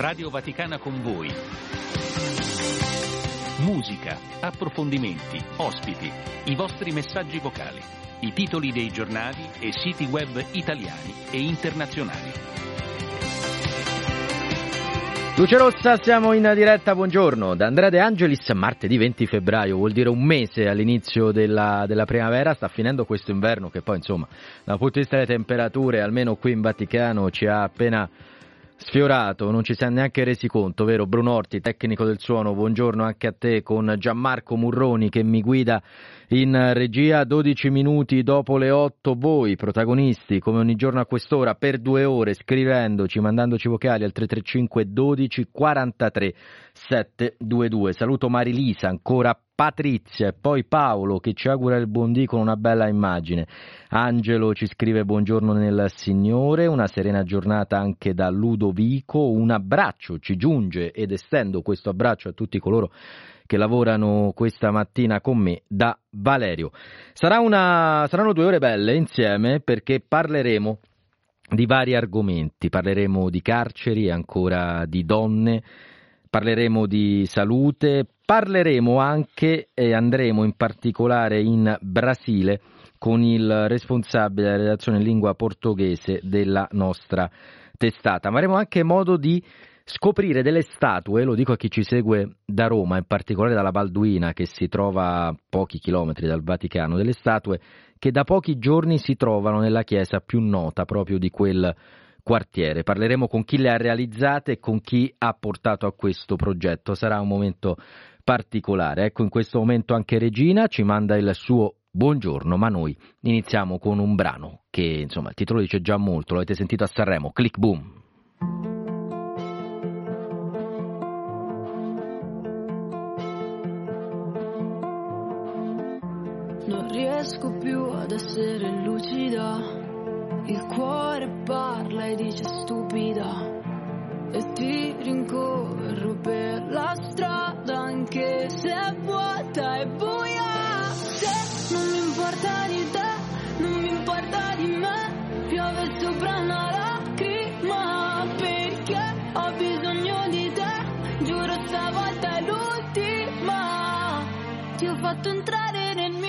Radio Vaticana con voi. Musica, approfondimenti, ospiti, i vostri messaggi vocali, i titoli dei giornali e siti web italiani e internazionali. Luce Rossa, siamo in diretta, buongiorno, da Andrea De Angelis. Martedì 20 febbraio, vuol dire un mese all'inizio della primavera, sta finendo questo inverno che poi insomma dal punto di vista delle temperature, almeno qui in Vaticano, ci ha appena sfiorato, non ci siamo neanche resi conto, vero Bruno Orti, tecnico del suono, buongiorno anche a te, con Gianmarco Murroni che mi guida in regia. 12 minuti dopo le 8, voi protagonisti come ogni giorno a quest'ora per 2 ore, scrivendoci, mandandoci vocali al 335 12 43 722. Saluto Marilisa, ancora Patrizia e poi Paolo che ci augura il buon dì con una bella immagine. Angelo ci scrive buongiorno nel Signore, una serena giornata anche da Ludovico, un abbraccio ci giunge ed estendo questo abbraccio a tutti coloro che lavorano questa mattina con me, da Valerio. Saranno 2 ore belle insieme, perché parleremo di vari argomenti, parleremo di carceri, ancora di donne, parleremo di salute, parleremo anche e andremo in particolare in Brasile con il responsabile della redazione in lingua portoghese della nostra testata, ma avremo anche modo di scoprire delle statue, lo dico a chi ci segue da Roma, in particolare dalla Balduina che si trova a pochi chilometri dal Vaticano, delle statue che da pochi giorni si trovano nella chiesa più nota proprio di quel quartiere. Parleremo con chi le ha realizzate e con chi ha portato a questo progetto, sarà un momento particolare. Ecco, in questo momento anche Regina ci manda il suo buongiorno, ma noi iniziamo con un brano che insomma il titolo dice già molto, l'avete sentito a Sanremo, Click Boom. Non riesco più ad essere lucida, il cuore parla e dice stupida, e ti rincorro per la strada anche se è vuota e buia. Se non mi importa di te, non mi importa di me, piove sopra una lacrima perché ho bisogno di te, giuro stavolta è l'ultima. Ti ho fatto entrare nel mio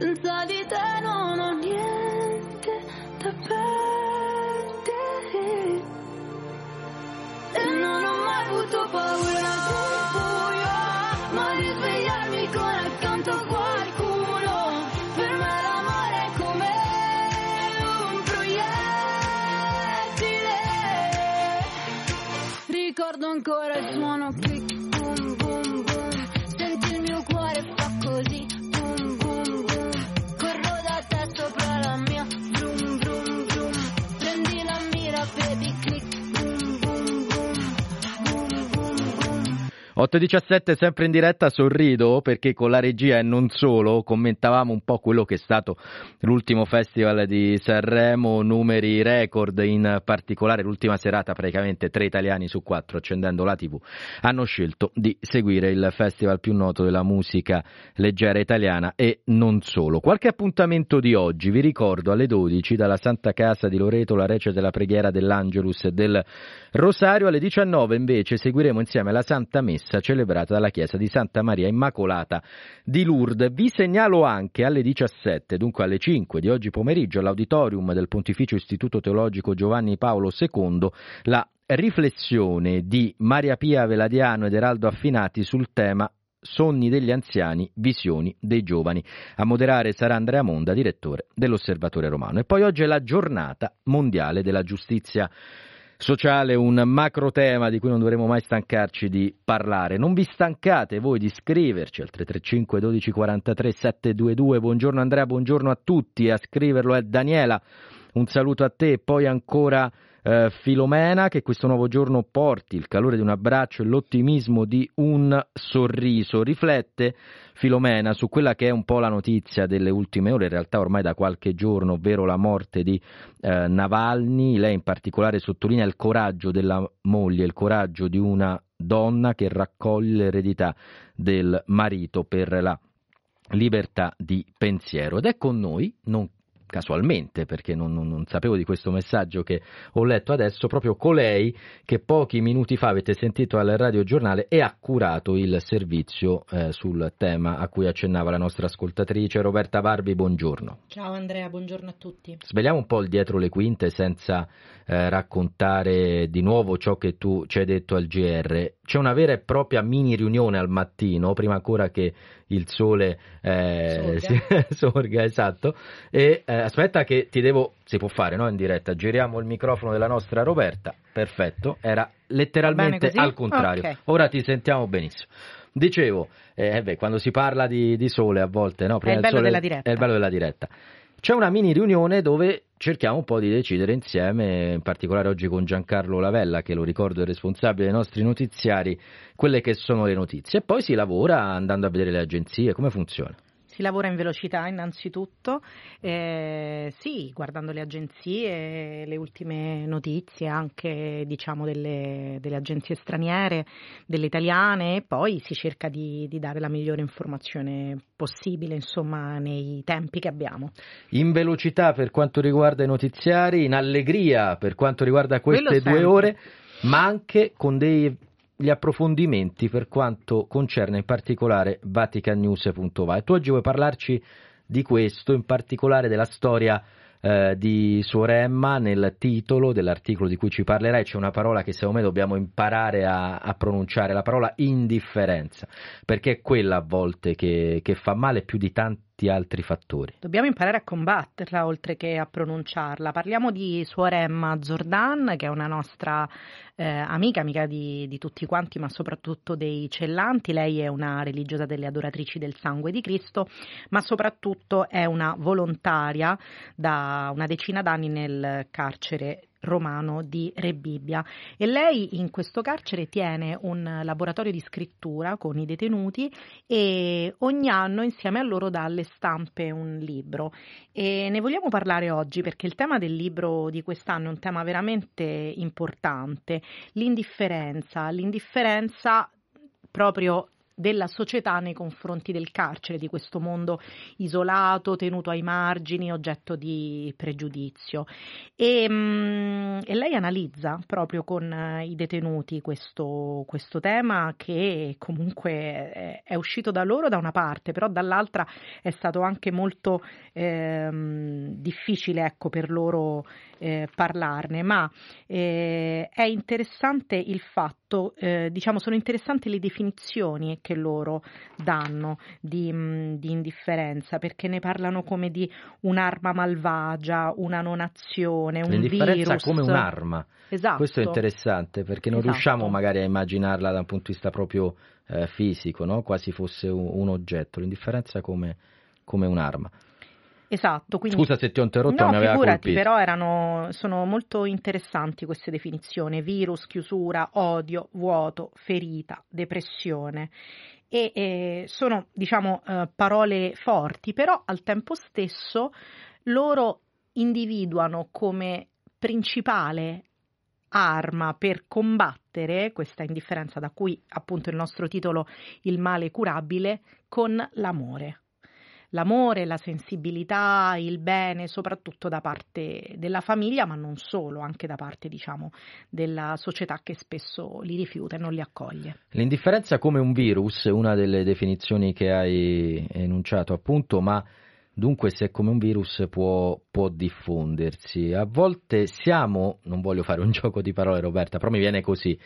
Senza di te non ho niente da perdere e non ho mai avuto paura del buio, ma di svegliarmi con accanto a qualcuno. Per me l'amore è come un proiettile. Ricordo ancora il suono click boom boom boom, sento il mio cuore fa così. Baby, click, boom, boom, boom, boom, boom, boom. 8:17, sempre in diretta. Sorrido perché con la regia e non solo commentavamo un po' quello che è stato l'ultimo festival di Sanremo, numeri record, in particolare l'ultima serata praticamente 3 italiani su 4 accendendo la TV hanno scelto di seguire il festival più noto della musica leggera italiana e non solo. Qualche appuntamento di oggi, vi ricordo alle 12 dalla Santa Casa di Loreto la recita della preghiera dell'Angelus e del Rosario, alle 19 invece seguiremo insieme la Santa Messa celebrata dalla Chiesa di Santa Maria Immacolata di Lourdes. Vi segnalo anche alle 17, dunque alle 5 di oggi pomeriggio, all'auditorium del Pontificio Istituto Teologico Giovanni Paolo II la riflessione di Maria Pia Veladiano ed Eraldo Affinati sul tema Sogni degli anziani, visioni dei giovani. A moderare sarà Andrea Monda, direttore dell'Osservatore Romano. E poi oggi è la giornata mondiale della giustizia sociale, un macro tema di cui non dovremo mai stancarci di parlare. Non vi stancate voi di scriverci al 335 12 43 722. Buongiorno Andrea, buongiorno a tutti. A scriverlo è Daniela, un saluto a te. E poi ancora Filomena, che questo nuovo giorno porti il calore di un abbraccio e l'ottimismo di un sorriso. Riflette Filomena su quella che è un po' la notizia delle ultime ore, in realtà ormai da qualche giorno, ovvero la morte di Navalny. Lei in particolare sottolinea il coraggio della moglie, il coraggio di una donna che raccoglie l'eredità del marito per la libertà di pensiero. Ed è con noi, non casualmente, perché non sapevo di questo messaggio che ho letto adesso, proprio colei che pochi minuti fa avete sentito al radiogiornale e ha curato il servizio sul tema a cui accennava la nostra ascoltatrice. Roberta Barbi, buongiorno. Ciao Andrea, buongiorno a tutti. Svegliamo un po' il dietro le quinte senza raccontare di nuovo ciò che tu ci hai detto al GR. C'è una vera e propria mini riunione al mattino, prima ancora che il sole sorga, esatto. E aspetta che ti devo, si può fare, no? In diretta, giriamo il microfono della nostra Roberta. Perfetto, era letteralmente al contrario. Okay. Ora ti sentiamo benissimo. Dicevo, quando si parla di sole a volte, no? Prima è il bello della diretta. È il bello della diretta. C'è una mini riunione dove cerchiamo un po' di decidere insieme, in particolare oggi con Giancarlo Lavella, che lo ricordo è responsabile dei nostri notiziari, quelle che sono le notizie. E poi si lavora andando a vedere le agenzie, come funziona? Si lavora in velocità innanzitutto, guardando le agenzie, le ultime notizie anche delle agenzie straniere, delle italiane, e poi si cerca di dare la migliore informazione possibile, insomma, nei tempi che abbiamo. In velocità per quanto riguarda i notiziari, in allegria per quanto riguarda queste 2 ore, ma anche con gli approfondimenti per quanto concerne in particolare vaticannews.va. E tu oggi vuoi parlarci di questo, in particolare della storia di Suor Emma. Nel titolo dell'articolo di cui ci parlerai c'è una parola che secondo me dobbiamo imparare a pronunciare, la parola indifferenza, perché è quella a volte che fa male più di tanti altri fattori. Dobbiamo imparare a combatterla oltre che a pronunciarla. Parliamo di Suor Emma Zordan, che è una nostra amica di tutti quanti, ma soprattutto dei Cellanti. Lei è una religiosa delle Adoratrici del Sangue di Cristo, ma soprattutto è una volontaria da una decina d'anni nel carcere romano di Rebibbia, e lei in questo carcere tiene un laboratorio di scrittura con i detenuti e ogni anno insieme a loro dà alle stampe un libro, e ne vogliamo parlare oggi perché il tema del libro di quest'anno è un tema veramente importante: l'indifferenza proprio della società nei confronti del carcere, di questo mondo isolato, tenuto ai margini, oggetto di pregiudizio. E lei analizza proprio con i detenuti questo tema, che comunque è uscito da loro da una parte, però dall'altra è stato anche molto difficile, ecco, per loro parlarne, ma è interessante il fatto, sono interessanti le definizioni che loro danno di indifferenza, perché ne parlano come di un'arma malvagia, una non azione, un virus. L'indifferenza come un'arma. Esatto. Questo è interessante, perché non riusciamo magari a immaginarla da un punto di vista proprio fisico, no? Quasi fosse un oggetto, l'indifferenza come un'arma. Esatto, quindi... Scusa se ti ho interrotto, mi aveva colpito. No, figurati, però sono molto interessanti queste definizioni: virus, chiusura, odio, vuoto, ferita, depressione. E sono, parole forti, però al tempo stesso loro individuano come principale arma per combattere questa indifferenza, da cui appunto il nostro titolo Il male curabile, con l'amore. L'amore, la sensibilità, il bene, soprattutto da parte della famiglia, ma non solo, anche da parte, della società, che spesso li rifiuta e non li accoglie. L'indifferenza come un virus è una delle definizioni che hai enunciato, appunto, ma dunque se è come un virus può diffondersi. A volte siamo, non voglio fare un gioco di parole, Roberta, però mi viene così,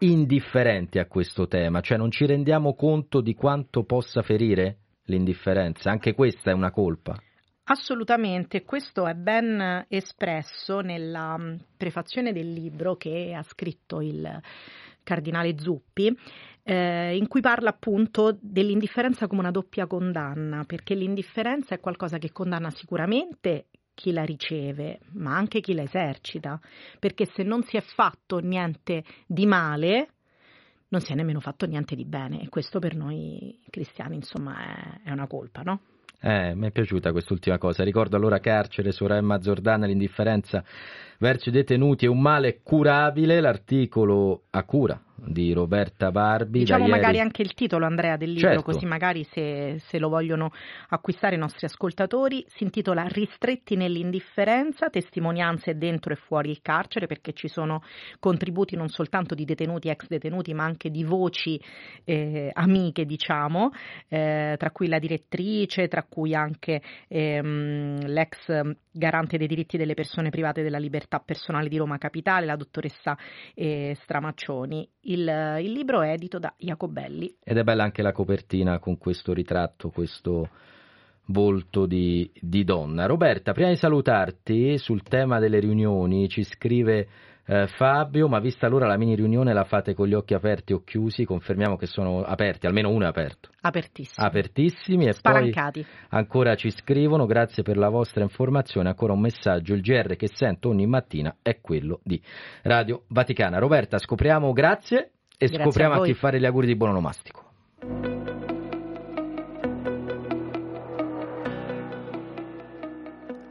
indifferenti a questo tema, cioè non ci rendiamo conto di quanto possa ferire l'indifferenza, anche questa è una colpa. Assolutamente, questo è ben espresso nella prefazione del libro che ha scritto il Cardinale Zuppi, in cui parla appunto dell'indifferenza come una doppia condanna, perché l'indifferenza è qualcosa che condanna sicuramente chi la riceve, ma anche chi la esercita, perché se non si è fatto niente di male, non si è nemmeno fatto niente di bene, e questo per noi cristiani, è una colpa, no? Mi è piaciuta quest'ultima cosa. Ricordo allora Carcere, Suor Emma Zordana, l'indifferenza verso i detenuti è un male curabile, l'articolo a cura di Roberta Barbi. Magari anche il titolo, Andrea, del libro, certo. Così magari se lo vogliono acquistare i nostri ascoltatori. Si intitola Ristretti nell'indifferenza, testimonianze dentro e fuori il carcere, perché ci sono contributi non soltanto di detenuti, ex detenuti, ma anche di voci amiche, tra cui la direttrice, tra cui anche l'ex garante dei diritti delle persone private della libertà personale di Roma Capitale, la dottoressa Stramaccioni. Il libro è edito da Jacobelli. Ed è bella anche la copertina, con questo ritratto, questo volto di donna. Roberta, prima di salutarti, sul tema delle riunioni ci scrive Fabio: ma vista l'ora, la mini riunione la fate con gli occhi aperti o chiusi? Confermiamo che sono aperti, almeno uno è aperto. Apertissimi. E poi ancora ci scrivono: grazie per la vostra informazione, ancora un messaggio, il GR che sento ogni mattina è quello di Radio Vaticana. Roberta, scopriamo, grazie, e grazie scopriamo a chi fare gli auguri di buon onomastico.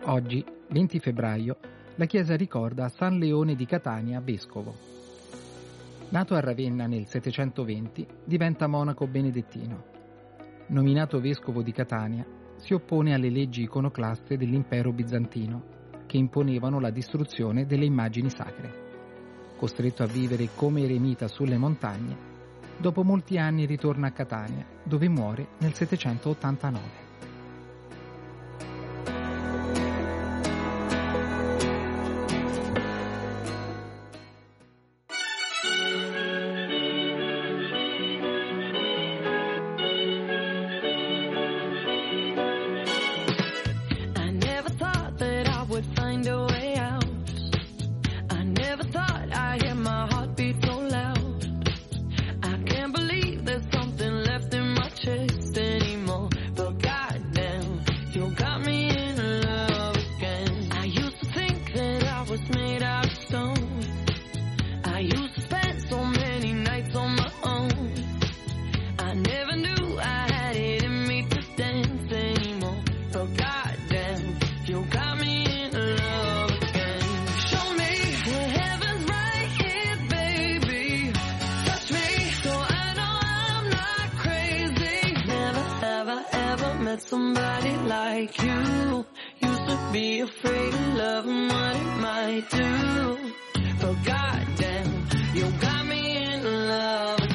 Oggi, 20 febbraio, la Chiesa ricorda San Leone di Catania, vescovo. Nato a Ravenna nel 720, diventa monaco benedettino. Nominato vescovo di Catania, si oppone alle leggi iconoclaste dell'impero bizantino, che imponevano la distruzione delle immagini sacre. Costretto a vivere come eremita sulle montagne, dopo molti anni ritorna a Catania, dove muore nel 789. Anymore, but God had somebody like you. Used to be afraid of love and what it might do. But goddamn, you got me in love.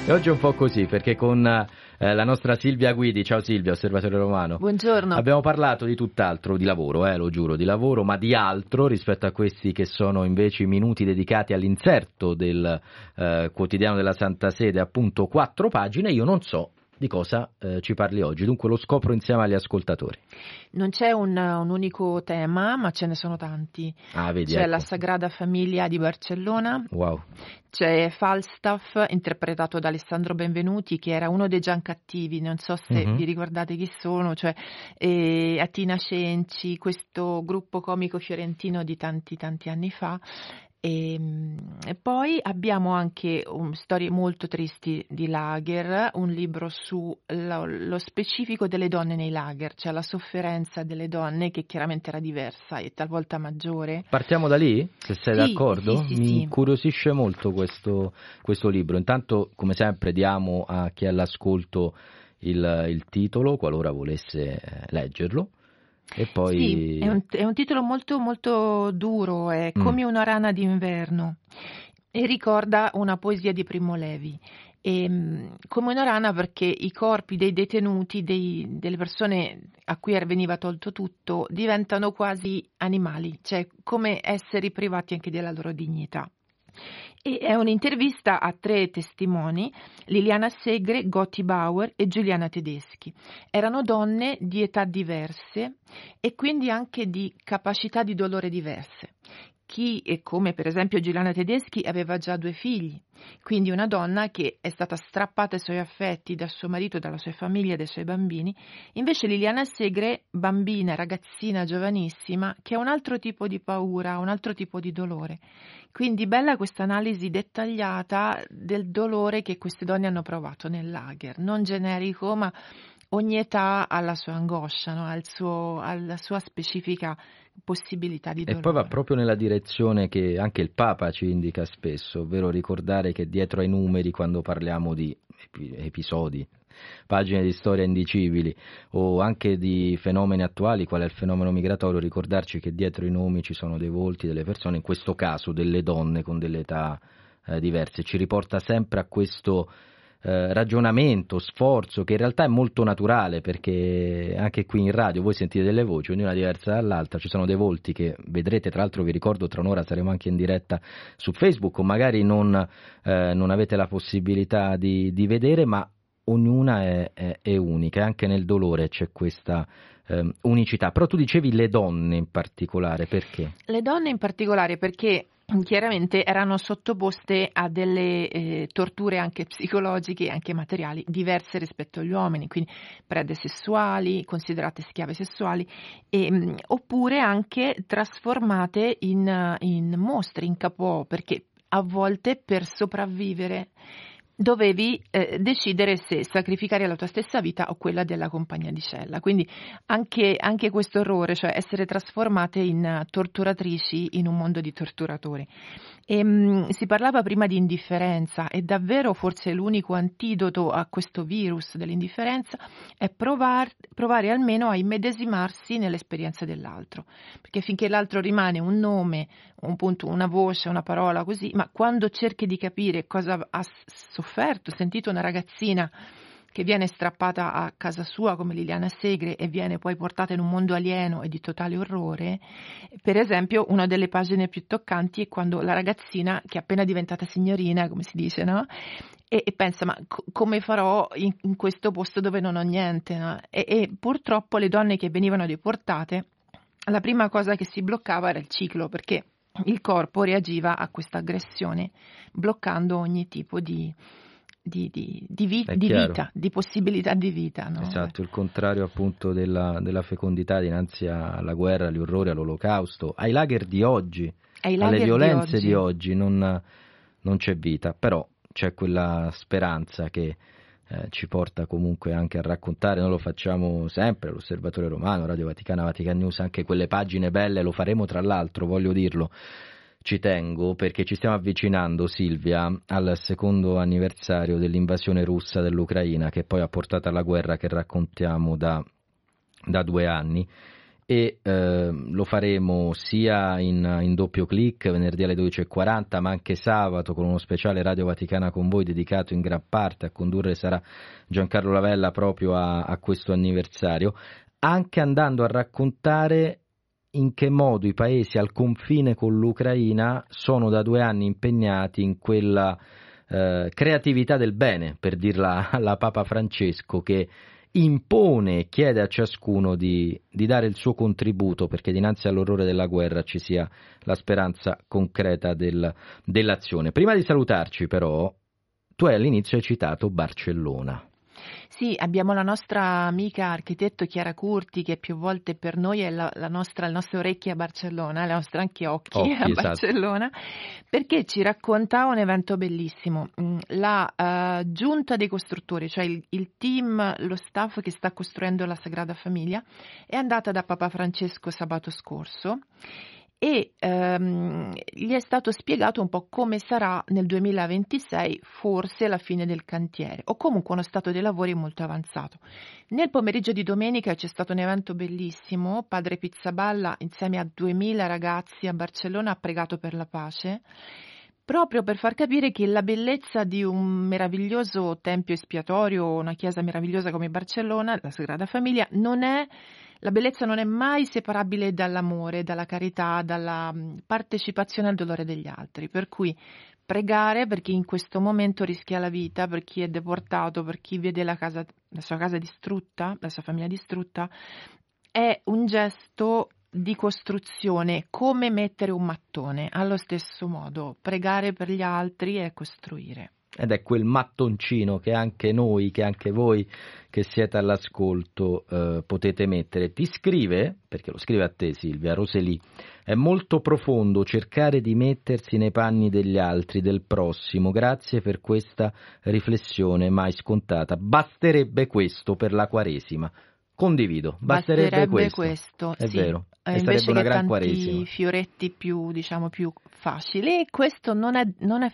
E oggi è un po' così, perché con la nostra Silvia Guidi, ciao Silvia, Osservatore Romano. Buongiorno. Abbiamo parlato di tutt'altro, di lavoro, lo giuro, di lavoro, ma di altro rispetto a questi che sono invece i minuti dedicati all'inserto del quotidiano della Santa Sede, appunto 4 pagine, io non so di cosa ci parli oggi, dunque lo scopro insieme agli ascoltatori. Non c'è un unico tema, ma ce ne sono tanti. Ah, vedi, c'è, ecco, la Sagrada Famiglia di Barcellona. Wow. C'è Falstaff, interpretato da Alessandro Benvenuti, che era uno dei Giancattivi, non so se vi ricordate chi sono, cioè Atina Cenci, questo gruppo comico fiorentino di tanti anni fa. E poi abbiamo anche storie molto tristi di lager, un libro sullo specifico delle donne nei lager, cioè la sofferenza delle donne, che chiaramente era diversa e talvolta maggiore. Partiamo da lì, se sei d'accordo? Sì. Incuriosisce molto questo libro. Intanto, come sempre, diamo a chi è all'ascolto il titolo, qualora volesse leggerlo. E poi... Sì, è un titolo molto molto duro, è come una rana d'inverno, e ricorda una poesia di Primo Levi. E, come una rana, perché i corpi dei detenuti, delle persone a cui veniva tolto tutto, diventano quasi animali, cioè come esseri privati anche della loro dignità. E è un'intervista a 3 testimoni, Liliana Segre, Gotti Bauer e Giuliana Tedeschi. Erano donne di età diverse e quindi anche di capacità di dolore diverse, chi, come per esempio Giuliana Tedeschi, aveva già 2 figli, quindi una donna che è stata strappata ai suoi affetti dal suo marito, dalla sua famiglia, dai suoi bambini. Invece Liliana Segre, bambina, ragazzina, giovanissima, che ha un altro tipo di paura, un altro tipo di dolore. Quindi bella questa analisi dettagliata del dolore che queste donne hanno provato nel lager, non generico, ma ogni età ha la sua angoscia, no? Alla sua specifica possibilità di dolore. E poi va proprio nella direzione che anche il Papa ci indica spesso, ovvero ricordare che dietro ai numeri, quando parliamo di episodi, pagine di storia indicibili o anche di fenomeni attuali quale il fenomeno migratorio, ricordarci che dietro i nomi ci sono dei volti, delle persone, in questo caso delle donne con delle età diverse. Ci riporta sempre a questo ragionamento, sforzo che in realtà è molto naturale, perché anche qui in radio voi sentite delle voci, ognuna diversa dall'altra, ci sono dei volti che vedrete, tra l'altro vi ricordo tra un'ora saremo anche in diretta su Facebook, o magari non avete la possibilità di vedere, ma ognuna è unica, anche nel dolore c'è questa unicità. Però tu dicevi le donne in particolare, perché? Le donne in particolare perché chiaramente erano sottoposte a delle torture anche psicologiche e anche materiali diverse rispetto agli uomini, quindi prede sessuali, considerate schiave sessuali, oppure anche trasformate in mostri, in capò, perché a volte per sopravvivere dovevi decidere se sacrificare la tua stessa vita o quella della compagna di cella. Quindi anche questo orrore, cioè essere trasformate in torturatrici in un mondo di torturatori. Si parlava prima di indifferenza, e davvero forse l'unico antidoto a questo virus dell'indifferenza è provare almeno a immedesimarsi nell'esperienza dell'altro, perché finché l'altro rimane un nome, un punto, una voce, una parola così, ma quando cerchi di capire cosa ha sofferto, sentito una ragazzina che viene strappata a casa sua come Liliana Segre e viene poi portata in un mondo alieno e di totale orrore. Per esempio, una delle pagine più toccanti è quando la ragazzina, che è appena diventata signorina, come si dice, no? E pensa, ma come farò in questo posto dove non ho niente, no? E purtroppo le donne che venivano deportate, la prima cosa che si bloccava era il ciclo, perché il corpo reagiva a questa aggressione bloccando ogni tipo di vita, di possibilità di vita, no? Esatto, il contrario appunto della fecondità dinanzi alla guerra, agli orrori, all'olocausto, ai lager di oggi, alle violenze di oggi non c'è vita, però c'è quella speranza che ci porta comunque anche a raccontare. Noi lo facciamo sempre, l'Osservatore Romano, Radio Vaticana, Vatican News, anche quelle pagine belle, lo faremo tra l'altro, voglio dirlo, ci tengo, perché ci stiamo avvicinando, Silvia, al 2° anniversario dell'invasione russa dell'Ucraina, che poi ha portato alla guerra che raccontiamo da 2 anni, e lo faremo sia in doppio click venerdì alle 12.40, ma anche sabato con uno speciale Radio Vaticana con voi dedicato in gran parte, a condurre sarà Giancarlo Lavella, proprio a questo anniversario, anche andando a raccontare in che modo i paesi al confine con l'Ucraina sono da 2 anni impegnati in quella creatività del bene, per dirla alla Papa Francesco, che impone e chiede a ciascuno di dare il suo contributo perché dinanzi all'orrore della guerra ci sia la speranza concreta dell'azione. Prima di salutarci però, tu all'inizio hai citato Barcellona. Sì, abbiamo la nostra amica architetto Chiara Curti, che più volte per noi è le nostre orecchie a Barcellona, le nostre anche occhi a Barcellona, esatto. Perché ci racconta un evento bellissimo, la giunta dei costruttori, cioè il team, lo staff che sta costruendo la Sagrada Famiglia, è andata da Papa Francesco sabato scorso e gli è stato spiegato un po' come sarà nel 2026 forse la fine del cantiere, o comunque uno stato dei lavori molto avanzato. Nel pomeriggio di domenica c'è stato un evento bellissimo, padre Pizzaballa insieme a 2000 ragazzi a Barcellona ha pregato per la pace, proprio per far capire che la bellezza di un meraviglioso tempio espiatorio, una chiesa meravigliosa come Barcellona, la Sagrada Famiglia, la bellezza non è mai separabile dall'amore, dalla carità, dalla partecipazione al dolore degli altri. Per cui pregare per chi in questo momento rischia la vita, per chi è deportato, per chi vede la sua casa distrutta, la sua famiglia distrutta, è un gesto di costruzione, come mettere un mattone, allo stesso modo pregare per gli altri è costruire. Ed è quel mattoncino che anche noi, che anche voi che siete all'ascolto potete mettere. Ti scrive, perché lo scrive a te Silvia, Roselì, è molto profondo cercare di mettersi nei panni degli altri, del prossimo, grazie per questa riflessione mai scontata, basterebbe questo per la Quaresima. Condivido, basterebbe questo. È sì, vero, e sarebbe una gran Quaresima. Invece che tanti fioretti più, diciamo, più facili, e questo non è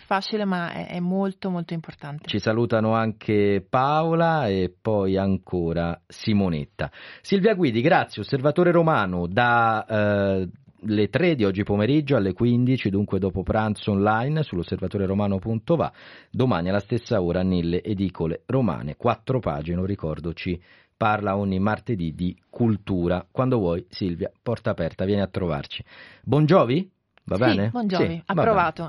facile, ma è molto molto importante. Ci salutano anche Paola e poi ancora Simonetta. Silvia Guidi, grazie, Osservatore Romano, da... le 3 di oggi pomeriggio alle 15, dunque dopo pranzo online sull'osservatoreromano.va, domani alla stessa ora nelle edicole romane. 4 pagine, lo ricordo, ci parla ogni martedì di cultura. Quando vuoi Silvia, porta aperta, vieni a trovarci. Buongiovi? Va bene? Buongiovi, sì, approvato.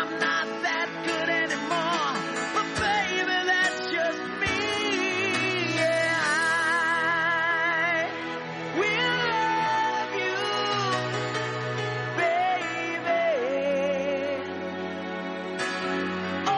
not that good anymore, but baby, that's just me. Yeah, I will love you, baby. Oh,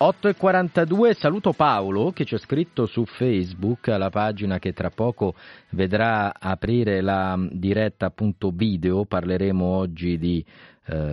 8:42, saluto Paolo che ci ha scritto su Facebook, alla pagina che tra poco vedrà aprire la diretta appunto video. Parleremo oggi di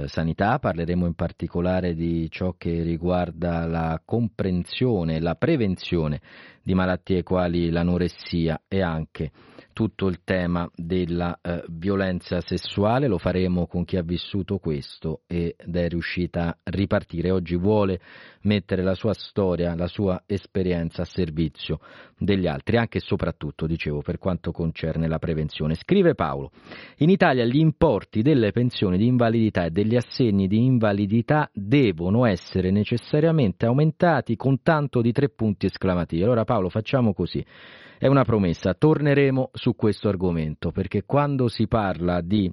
sanità, parleremo in particolare di ciò che riguarda la comprensione, la prevenzione di malattie quali l'anoressia e anche tutto il tema della violenza sessuale. Lo faremo con chi ha vissuto questo ed è riuscita a ripartire. Oggi vuole mettere la sua storia, la sua esperienza a servizio degli altri, anche e soprattutto, dicevo, per quanto concerne la prevenzione. Scrive Paolo: in Italia gli importi delle pensioni di invalidità e degli assegni di invalidità devono essere necessariamente aumentati con tanto di 3 punti esclamativi. Allora Paolo, facciamo così, è una promessa, torneremo su questo argomento, perché quando si parla di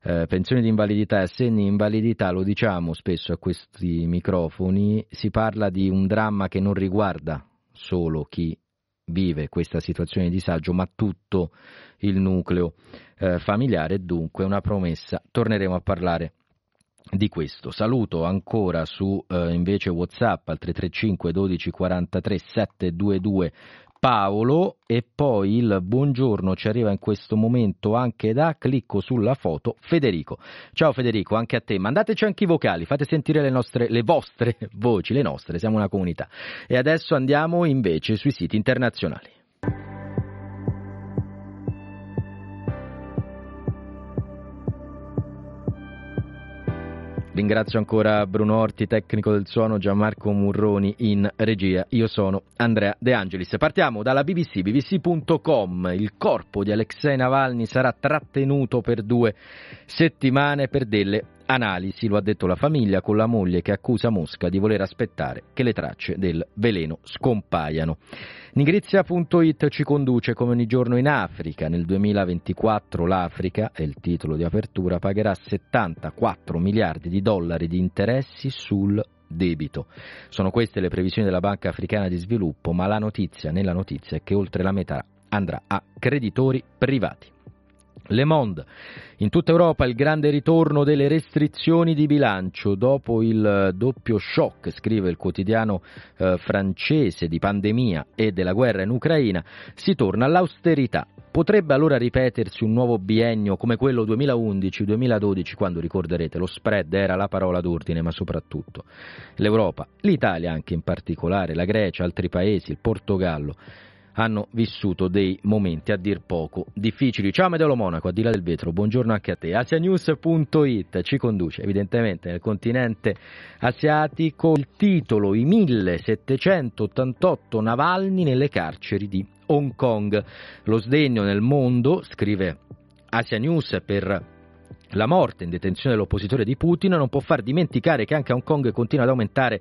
pensioni di invalidità e assegni di invalidità, lo diciamo spesso a questi microfoni, si parla di un dramma che non riguarda solo chi vive questa situazione di disagio, ma tutto il nucleo familiare. Dunque una promessa, torneremo a parlare di questo. Saluto ancora su invece WhatsApp al 335 12 43 722 Paolo, e poi il buongiorno ci arriva in questo momento anche da, clicco sulla foto, Federico. Ciao Federico, anche a te, mandateci anche i vocali, fate sentire le vostre voci, le nostre, siamo una comunità. E adesso andiamo invece sui siti internazionali. Ringrazio ancora Bruno Orti, tecnico del suono, Gianmarco Murroni in regia. Io sono Andrea De Angelis. Partiamo dalla BBC, bbc.com. Il corpo di Alexei Navalny sarà trattenuto per 2 settimane per delle analisi, lo ha detto la famiglia, con la moglie che accusa Mosca di voler aspettare che le tracce del veleno scompaiano. Nigrizia.it ci conduce come ogni giorno in Africa. Nel 2024 l'Africa, è il titolo di apertura, pagherà 74 miliardi di dollari di interessi sul debito. Sono queste le previsioni della Banca Africana di Sviluppo, ma la notizia nella notizia è che oltre la metà andrà a creditori privati. Le Monde, in tutta Europa il grande ritorno delle restrizioni di bilancio dopo il doppio shock, scrive il quotidiano francese, di pandemia e della guerra in Ucraina, si torna all'austerità. Potrebbe allora ripetersi un nuovo biennio come quello 2011-2012, quando, ricorderete, lo spread era la parola d'ordine, ma soprattutto l'Europa, l'Italia anche in particolare, la Grecia, altri paesi, il Portogallo, hanno vissuto dei momenti a dir poco difficili. Ciao Medelo Monaco, a di là del vetro, buongiorno anche a te. Asianews.it ci conduce evidentemente nel continente asiatico, il titolo: i 1788 Navalny nelle carceri di Hong Kong. Lo sdegno nel mondo, scrive Asianews, per la morte in detenzione dell'oppositore di Putin non può far dimenticare che anche a Hong Kong continua ad aumentare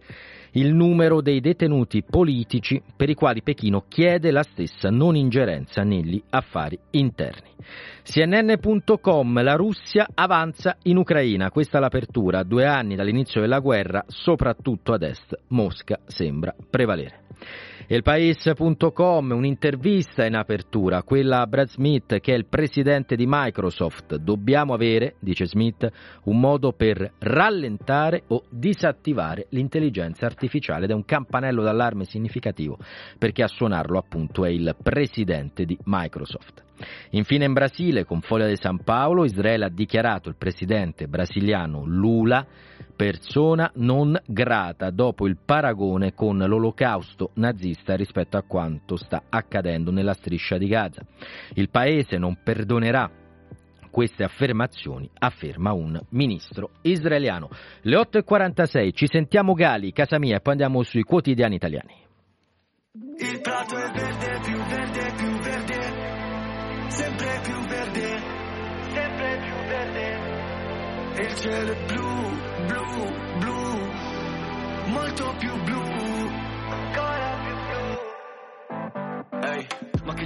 il numero dei detenuti politici per i quali Pechino chiede la stessa non ingerenza negli affari interni. CNN.com, la Russia avanza in Ucraina, questa è l'apertura, 2 anni dall'inizio della guerra, soprattutto ad est Mosca sembra prevalere. Elpaese.com, un'intervista in apertura, quella a Brad Smith che è il presidente di Microsoft. Dobbiamo avere, dice Smith, un modo per rallentare o disattivare l'intelligenza artificiale, ed è un campanello d'allarme significativo perché a suonarlo appunto è il presidente di Microsoft. Infine in Brasile, con Folha de San Paolo, Israele ha dichiarato il presidente brasiliano Lula persona non grata dopo il paragone con l'olocausto nazista rispetto a quanto sta accadendo nella striscia di Gaza. Il paese non perdonerà queste affermazioni, afferma un ministro israeliano. Le 8:46, ci sentiamo Gali, casa mia, e poi andiamo sui quotidiani italiani. Il prato è verde, più verde, più verde, sempre più verde, sempre più verde. Il cielo è blu, blu, blu, molto più blu, ancora più blu. Ehi, ma che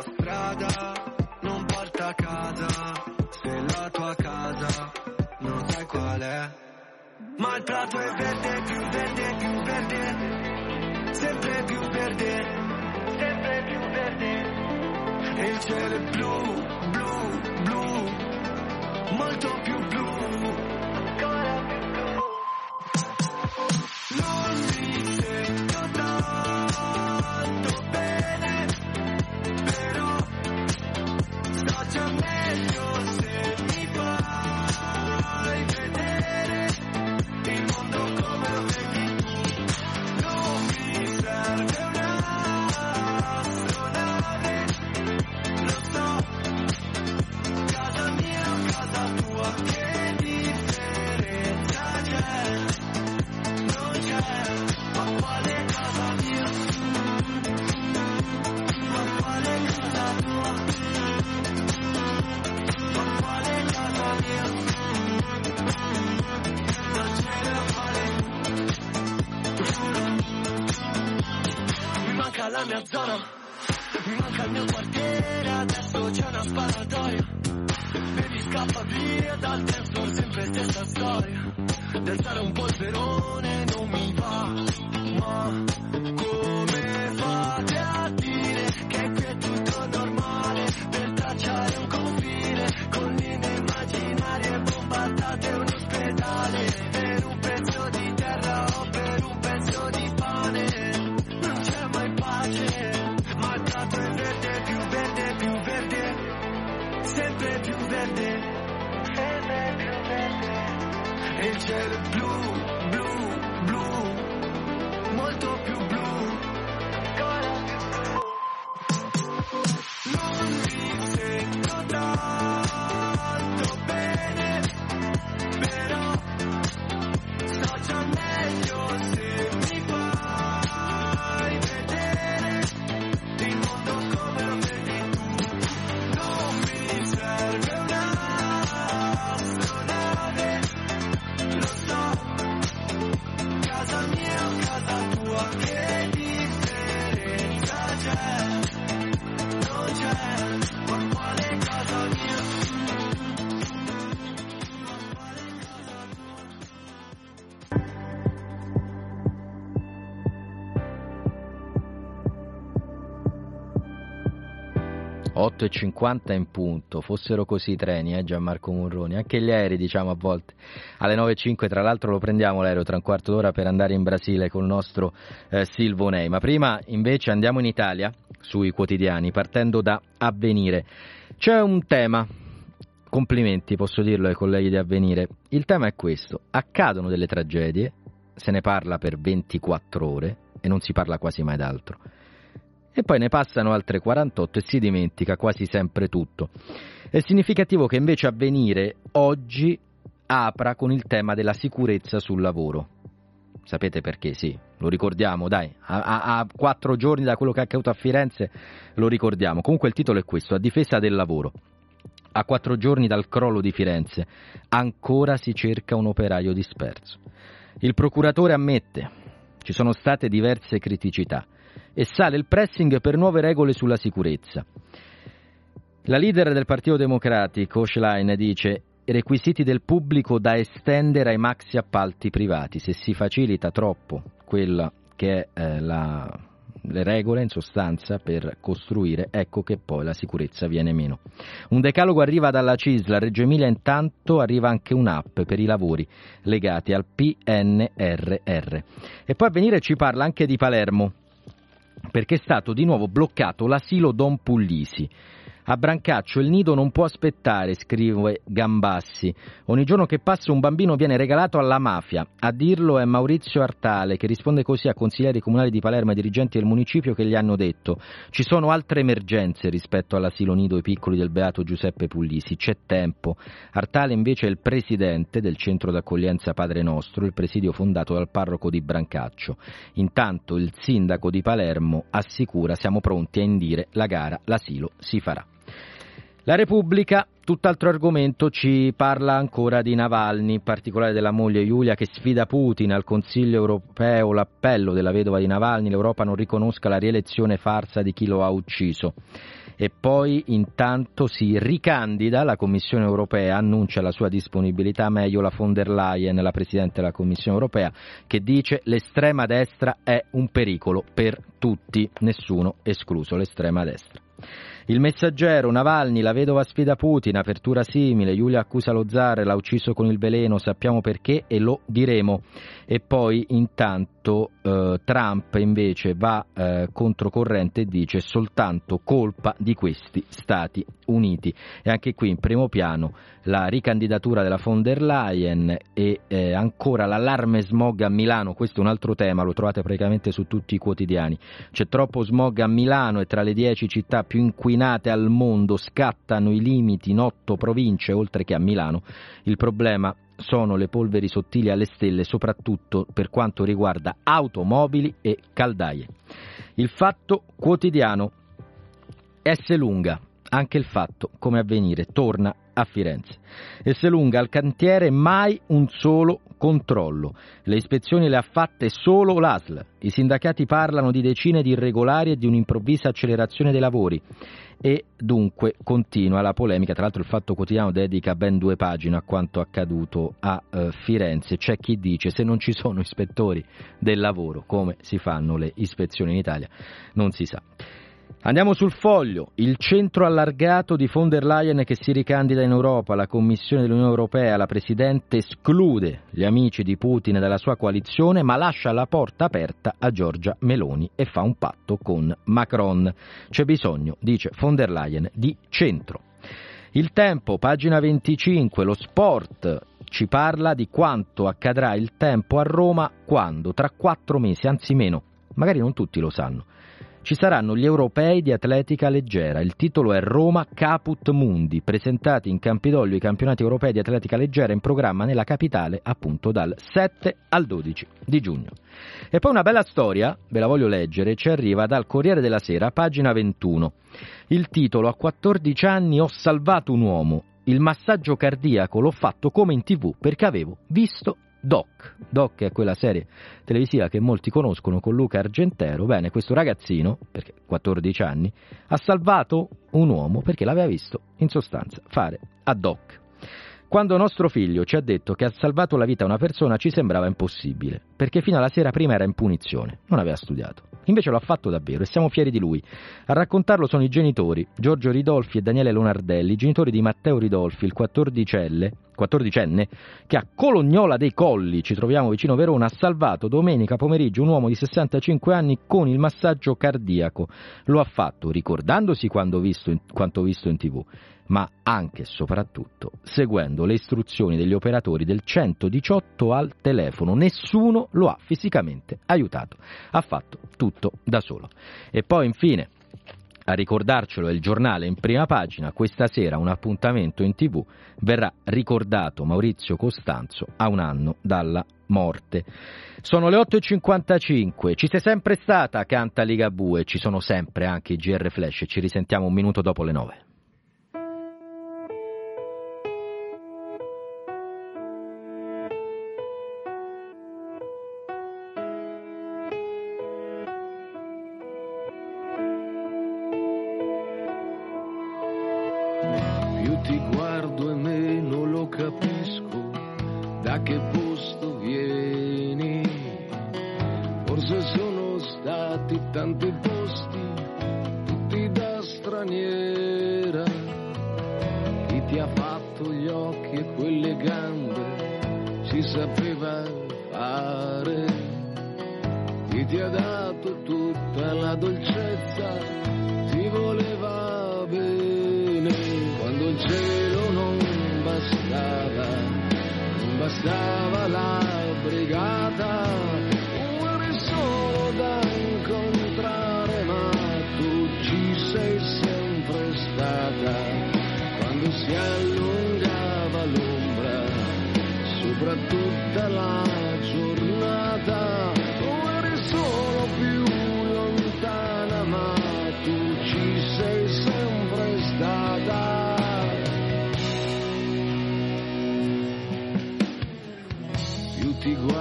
strada non porta a casa. prato è verde, più verde, più verde, sempre più verde, sempre più verde. E il cielo è blu, blu, blu, molto più blu, ancora più blu. Non mi sento tanto bene, però sto già meglio se mi fai vedere il mondo come lo vedi tu. Non mi serve un'astronave, lo so, casa mia, casa tua, che differenza c'è? Ma quale casa mia? Ma quale casa tua? Ma quale casa mia? Non ce la fare. Mi manca la mia zona, mi manca il mio quartiere, adesso c'è una sparatoria. Devi scappare via dal tempo, sempre stessa storia. Danzare un polverone non mi va, ma come fate a dire che qui è tutto normale? Per tracciare un confine con linee immaginarie bombardate un ospedale. Per un pezzo di terra o per un pezzo di pane non c'è mai pace. Ma il prato è verde, più verde, più verde, sempre più verde, sempre più verde. E il cielo è blu, blu, blu, molto più blu, ancora più blu. Non mi sento tanto bene, però sto già meglio se mi fai vedere il mondo come lo vedi tu. Non mi serve un'astronave, lo so, casa mia o casa tua, che differenza c'è? Non c'è, ma quale casa mia? Ma quale casa tua? 8:50 in punto, fossero così i treni, Gianmarco Murroni, anche gli aerei diciamo a volte. Alle 9.05 tra l'altro lo prendiamo l'aereo tra un quarto d'ora per andare in Brasile col nostro Silvonei. Ma prima invece andiamo in Italia sui quotidiani partendo da Avvenire. C'è un tema, complimenti posso dirlo ai colleghi di Avvenire, il tema è questo: accadono delle tragedie, se ne parla per 24 ore e non si parla quasi mai d'altro. E poi ne passano altre 48 e si dimentica quasi sempre tutto. È significativo che invece Avvenire oggi apra con il tema della sicurezza sul lavoro. Sapete perché? Sì, lo ricordiamo, dai, a 4 giorni da quello che è accaduto a Firenze lo ricordiamo. Comunque il titolo è questo: a difesa del lavoro. A 4 giorni dal crollo di Firenze ancora si cerca un operaio disperso. Il procuratore ammette, ci sono state diverse criticità e sale il pressing per nuove regole sulla sicurezza. La leader del Partito Democratico, Schlein, dice: requisiti del pubblico da estendere ai maxi appalti privati. Se si facilita troppo quella che è le regole in sostanza per costruire, ecco che poi la sicurezza viene meno. Un decalogo arriva dalla CISL, a Reggio Emilia intanto arriva anche un'app per i lavori legati al PNRR. E poi Avvenire ci parla anche di Palermo, perché è stato di nuovo bloccato l'asilo Don Puglisi. A Brancaccio il nido non può aspettare, scrive Gambassi. Ogni giorno che passa un bambino viene regalato alla mafia. A dirlo è Maurizio Artale, che risponde così a consiglieri comunali di Palermo e dirigenti del municipio che gli hanno detto: ci sono altre emergenze rispetto all'asilo nido e piccoli del beato Giuseppe Puglisi, c'è tempo. Artale invece è il presidente del centro d'accoglienza Padre Nostro, il presidio fondato dal parroco di Brancaccio. Intanto il sindaco di Palermo assicura: siamo pronti a indire la gara, l'asilo si farà. La Repubblica, tutt'altro argomento, ci parla ancora di Navalny, in particolare della moglie Giulia che sfida Putin al Consiglio europeo. L'appello della vedova di Navalny: l'Europa non riconosca la rielezione farsa di chi lo ha ucciso. e poi intanto si ricandida. La Commissione europea annuncia la sua disponibilità, meglio la von der Leyen, la Presidente della Commissione europea, che dice: l'estrema destra è un pericolo per tutti, nessuno escluso, l'estrema destra. Il Messaggero: Navalny, la vedova sfida Putin, apertura simile, Giulia accusa lo zar, l'ha ucciso con il veleno, sappiamo perché e lo diremo. E poi intanto Trump invece va controcorrente e dice: soltanto colpa di questi Stati Uniti. E anche qui in primo piano la ricandidatura della von der Leyen e ancora l'allarme smog a Milano. Questo è un altro tema, lo trovate praticamente su tutti i quotidiani. C'è troppo smog a Milano, e tra le 10 città più inquinate al mondo scattano i limiti in 8 province, oltre che a Milano. Il problema sono le polveri sottili alle stelle, soprattutto per quanto riguarda automobili e caldaie. Il Fatto Quotidiano: S. lunga, anche il Fatto come Avvenire torna a Firenze. S. lunga, al cantiere mai un solo controllo, le ispezioni le ha fatte solo l'ASL, i sindacati parlano di decine di irregolari e di un'improvvisa accelerazione dei lavori. E dunque continua la polemica. Tra l'altro il Fatto Quotidiano dedica ben 2 pagine a quanto accaduto a Firenze. C'è chi dice: se non ci sono ispettori del lavoro, come si fanno le ispezioni in Italia? Non si sa. Andiamo sul Foglio: il centro allargato di von der Leyen che si ricandida in Europa, la Commissione dell'Unione Europea, la Presidente esclude gli amici di Putin dalla sua coalizione ma lascia la porta aperta a Giorgia Meloni e fa un patto con Macron. C'è bisogno, dice von der Leyen, di centro. Il Tempo, pagina 25, lo sport ci parla di quanto accadrà il tempo a Roma quando, tra 4 mesi, anzi meno, magari non tutti lo sanno, ci saranno gli europei di atletica leggera. Il titolo è Roma Caput Mundi, presentati in Campidoglio i campionati europei di atletica leggera in programma nella capitale appunto dal 7 al 12 di giugno. E poi una bella storia, ve la voglio leggere, ci arriva dal Corriere della Sera, pagina 21. Il titolo: a 14 anni ho salvato un uomo, il massaggio cardiaco l'ho fatto come in TV perché avevo visto Doc. Doc è quella serie televisiva che molti conoscono con Luca Argentero. Bene, questo ragazzino, perché 14 anni, ha salvato un uomo perché l'aveva visto, in sostanza, fare a Doc. Quando nostro figlio ci ha detto che ha salvato la vita a una persona ci sembrava impossibile, perché fino alla sera prima era in punizione, non aveva studiato. Invece lo ha fatto davvero e siamo fieri di lui. A raccontarlo sono i genitori, Giorgio Ridolfi e Daniele Lonardelli, genitori di Matteo Ridolfi, il 14enne, che a Colognola dei Colli, ci troviamo vicino Verona, ha salvato domenica pomeriggio un uomo di 65 anni con il massaggio cardiaco. Lo ha fatto ricordandosi quanto visto in TV, ma anche e soprattutto seguendo le istruzioni degli operatori del 118 al telefono. Nessuno lo ha fisicamente aiutato, ha fatto tutto da solo. E poi infine, a ricordarcelo è Il Giornale in prima pagina, questa sera un appuntamento in TV, verrà ricordato Maurizio Costanzo a un anno dalla morte. Sono le 8.55, ci sei sempre stata, canta Ligabue, ci sono sempre anche i GR Flash, ci risentiamo un minuto dopo le 9.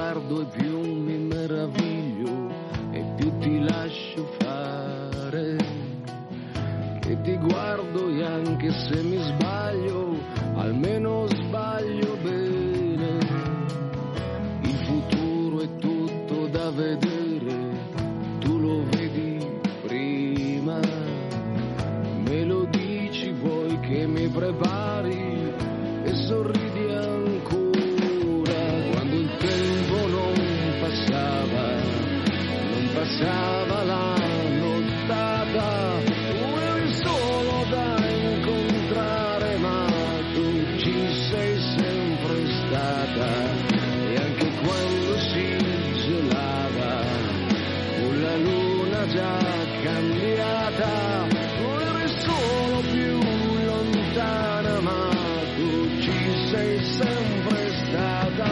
Guardo e più vedere, tu lo vedi prima, me lo dici, vuoi che mi prepari e sorridi ancora. Quando il tempo non passava, non passava la nottata, tu eri solo da incontrare, ma tu ci sei sempre stata. Già cambiata, tu eri solo più lontana, ma tu ci sei sempre stata.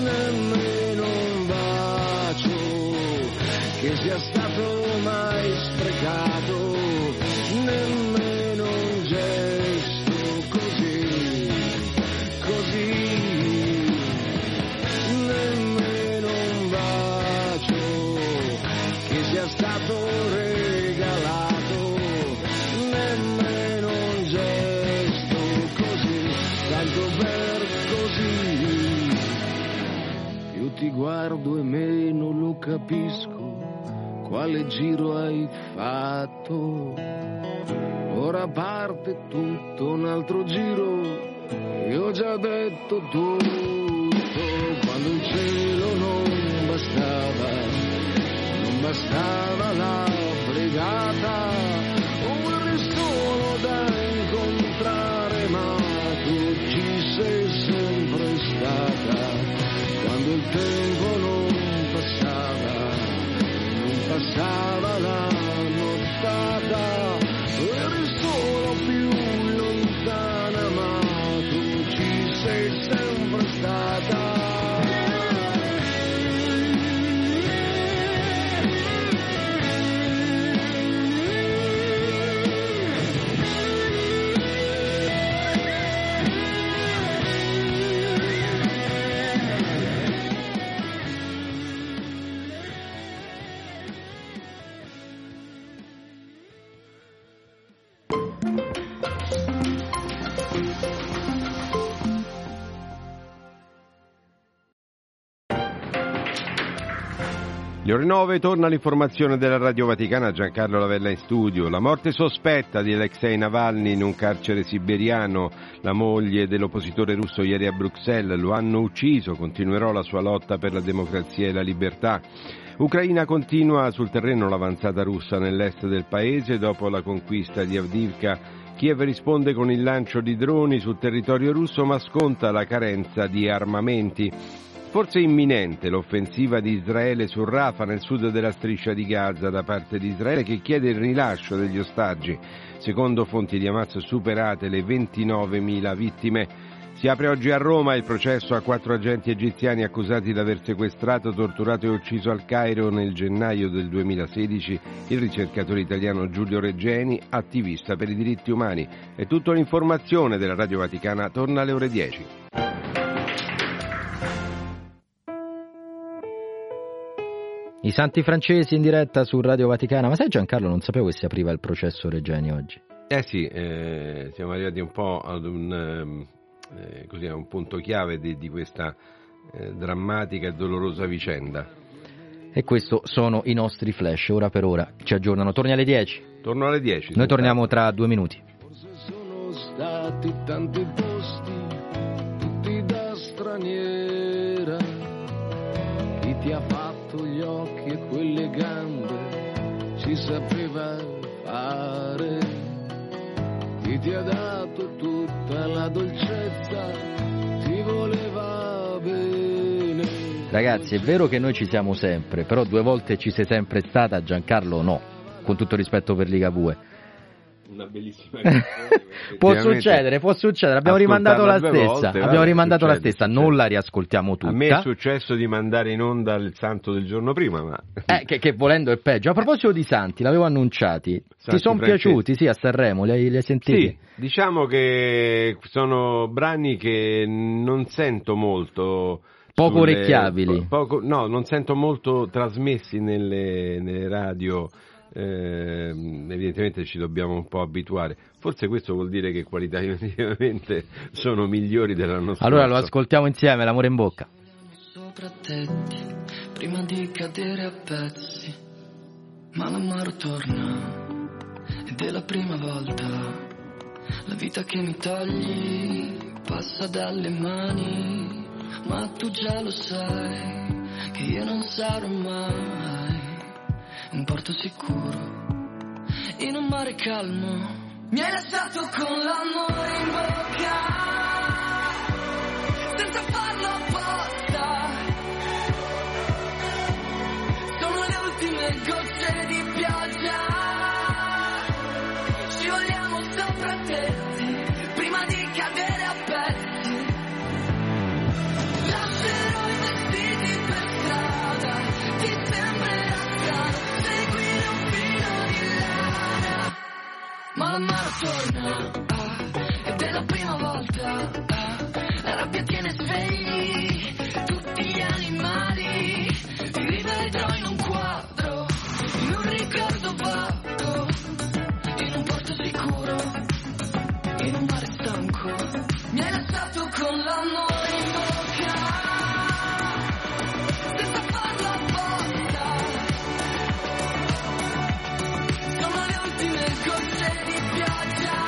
Nemmeno un bacio che sia stato mai sprecato, nemmeno un gesto così, così. Ti guardo e meno lo capisco, quale giro hai fatto. Ora parte tutto un altro giro, io ho già detto tutto. Quando il cielo non bastava, non bastava la fregata, ora solo da incontrare, ma tu ci sei sempre stata. Il tempo non passava, non passava la nottata, eri solo più lontana, ma tu ci sei sempre stata. Le ore 9 torna l'informazione della Radio Vaticana, Giancarlo Lavella in studio. La morte sospetta di Alexei Navalny in un carcere siberiano. La moglie dell'oppositore russo ieri a Bruxelles: lo hanno ucciso, continuerò la sua lotta per la democrazia e la libertà. Ucraina continua sul terreno l'avanzata russa nell'est del paese dopo la conquista di Avdiivka. Kiev risponde con il lancio di droni sul territorio russo, ma sconta la carenza di armamenti. Forse imminente l'offensiva di Israele su Rafah, nel sud della striscia di Gaza, da parte di Israele, che chiede il rilascio degli ostaggi. Secondo fonti di Hamas superate le 29.000 vittime. Si apre oggi a Roma il processo a 4 agenti egiziani accusati di aver sequestrato, torturato e ucciso al Cairo nel gennaio del 2016 il ricercatore italiano Giulio Reggeni, attivista per i diritti umani. È tutta l'informazione della Radio Vaticana, torna alle ore 10. I Santi Francesi in diretta su Radio Vaticana. Ma sai, Giancarlo, non sapevo che si apriva il processo Reggeni oggi. Sì, siamo arrivati un po' ad così è un punto chiave di questa drammatica e dolorosa vicenda. E questo sono i nostri flash, ora per ora ci aggiornano. Torni alle 10? Torno alle 10. Noi torniamo tra 2 minuti. Forse sono stati tanti posti, tutti da straniera. Chi ti ha fatto gli occhi e quelle gambe ci sapeva fare. Chi ti ha dato tutta la dolcezza ti voleva bene. Ragazzi, è vero che noi ci siamo sempre, però 2 volte ci sei sempre stata, Giancarlo no, con tutto rispetto per Ligabue. Una bellissima può succedere, abbiamo rimandato la stessa volte, abbiamo rimandato succede, la stessa succede. Non la riascoltiamo tutta. A me è successo di mandare in onda il santo del giorno prima, ma che volendo è peggio. A proposito di santi, l'avevo annunciati, santi ti sono piaciuti? Sì, a Sanremo li hai sentiti? Sì, diciamo che sono brani che non sento molto, poco orecchiabili, non sento molto trasmessi nelle radio. Evidentemente ci dobbiamo un po' abituare. Forse questo vuol dire che qualitativamente sono migliori della nostra. Allora lo ascoltiamo insieme, l'amore in bocca. Sopra te, prima di cadere a pezzi, ma l'amaro torna ed è la prima volta. La vita che mi togli passa dalle mani, ma tu già lo sai che io non sarò mai un porto sicuro in un mare calmo. Mi hai lasciato con l'amore in bocca, senza farlo apposta. Sono le ultime gocce di pioggia, scivoliamo sopra tetti prima di cadere a pezzi. Lascerò i vestiti per strada, ti sembrerà strano seguire un filo di lana, ma la mano torna, ed è la prima volta, la rabbia tiene svegli tutti gli animali, ti rivedrò in un quadro, in un ricordo vago, in un porto sicuro, in un mare stanco, mi hai lasciato con l'amore in bocca, senza farlo apposta, sono le ultime cose di pioggia.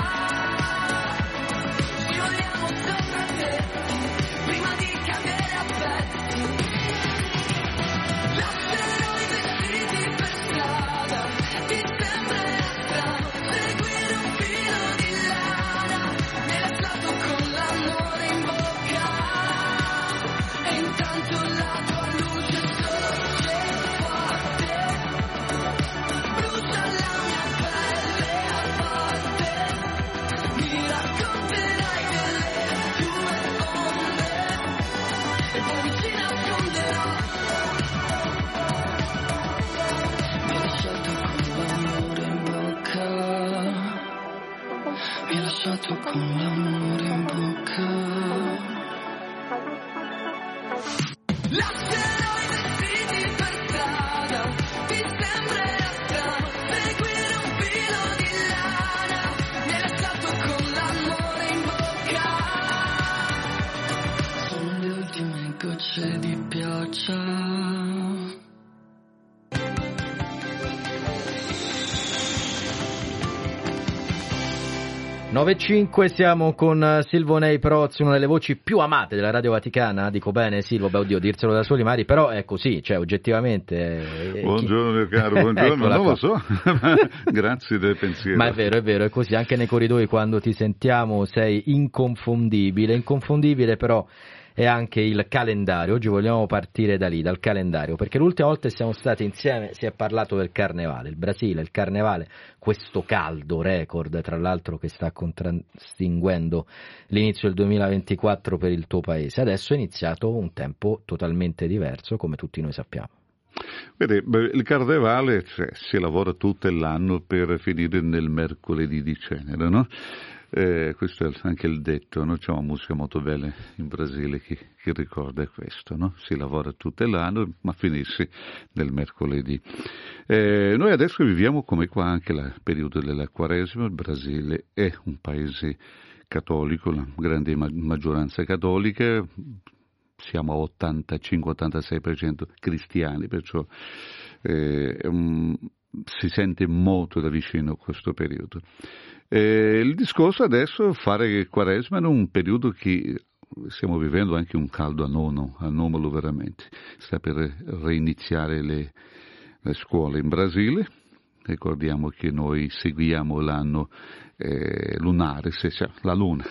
Con l'amore in bocca, lascerò i vestiti per strada, ti sembrerà strano seguire un filo di lana, mi hai lasciato con l'amore in bocca, sono le ultime gocce di pioggia. Nove e cinque, siamo con Silvonei Protz, una delle voci più amate della Radio Vaticana. Dico bene, Silvo? Beh, oddio, dirselo da soli mari, però è così, cioè oggettivamente. Buongiorno mio caro, buongiorno, non lo so, grazie del pensiero. Ma è vero, è così, anche nei corridoi quando ti sentiamo sei inconfondibile, inconfondibile però è anche il calendario. Oggi vogliamo partire da lì, dal calendario, perché l'ultima volta che siamo stati insieme si è parlato del carnevale, il Brasile, il carnevale, questo caldo record tra l'altro che sta contrastinguendo l'inizio del 2024 per il tuo paese. Adesso è iniziato un tempo totalmente diverso, come tutti noi sappiamo. Vede, il carnevale, cioè, si lavora tutto l'anno per finire nel mercoledì di Cenere, no? Questo è anche il detto, no? C'è una musica molto bella in Brasile che ricorda questo, no? Si lavora tutto l'anno ma finisce nel mercoledì. Noi adesso viviamo come qua anche il periodo della Quaresima. Il Brasile è un paese cattolico, la grande maggioranza cattolica, siamo a 85-86% cristiani, perciò si sente molto da vicino questo periodo. Il discorso adesso è fare Quaresima in un periodo che stiamo vivendo anche un caldo anomalo veramente. Sta per reiniziare le scuole in Brasile. Ricordiamo che noi seguiamo l'anno lunare, se c'è la luna.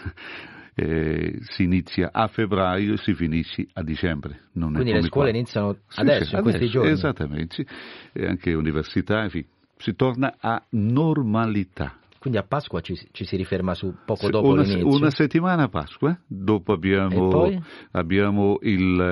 Si inizia a febbraio e si finisce a dicembre. Non quindi le scuole iniziano adesso, in questi giorni. Esattamente, e anche università, infine, si torna a normalità. Quindi a Pasqua ci si riferma su poco dopo l'inizio. Una settimana a Pasqua, dopo abbiamo il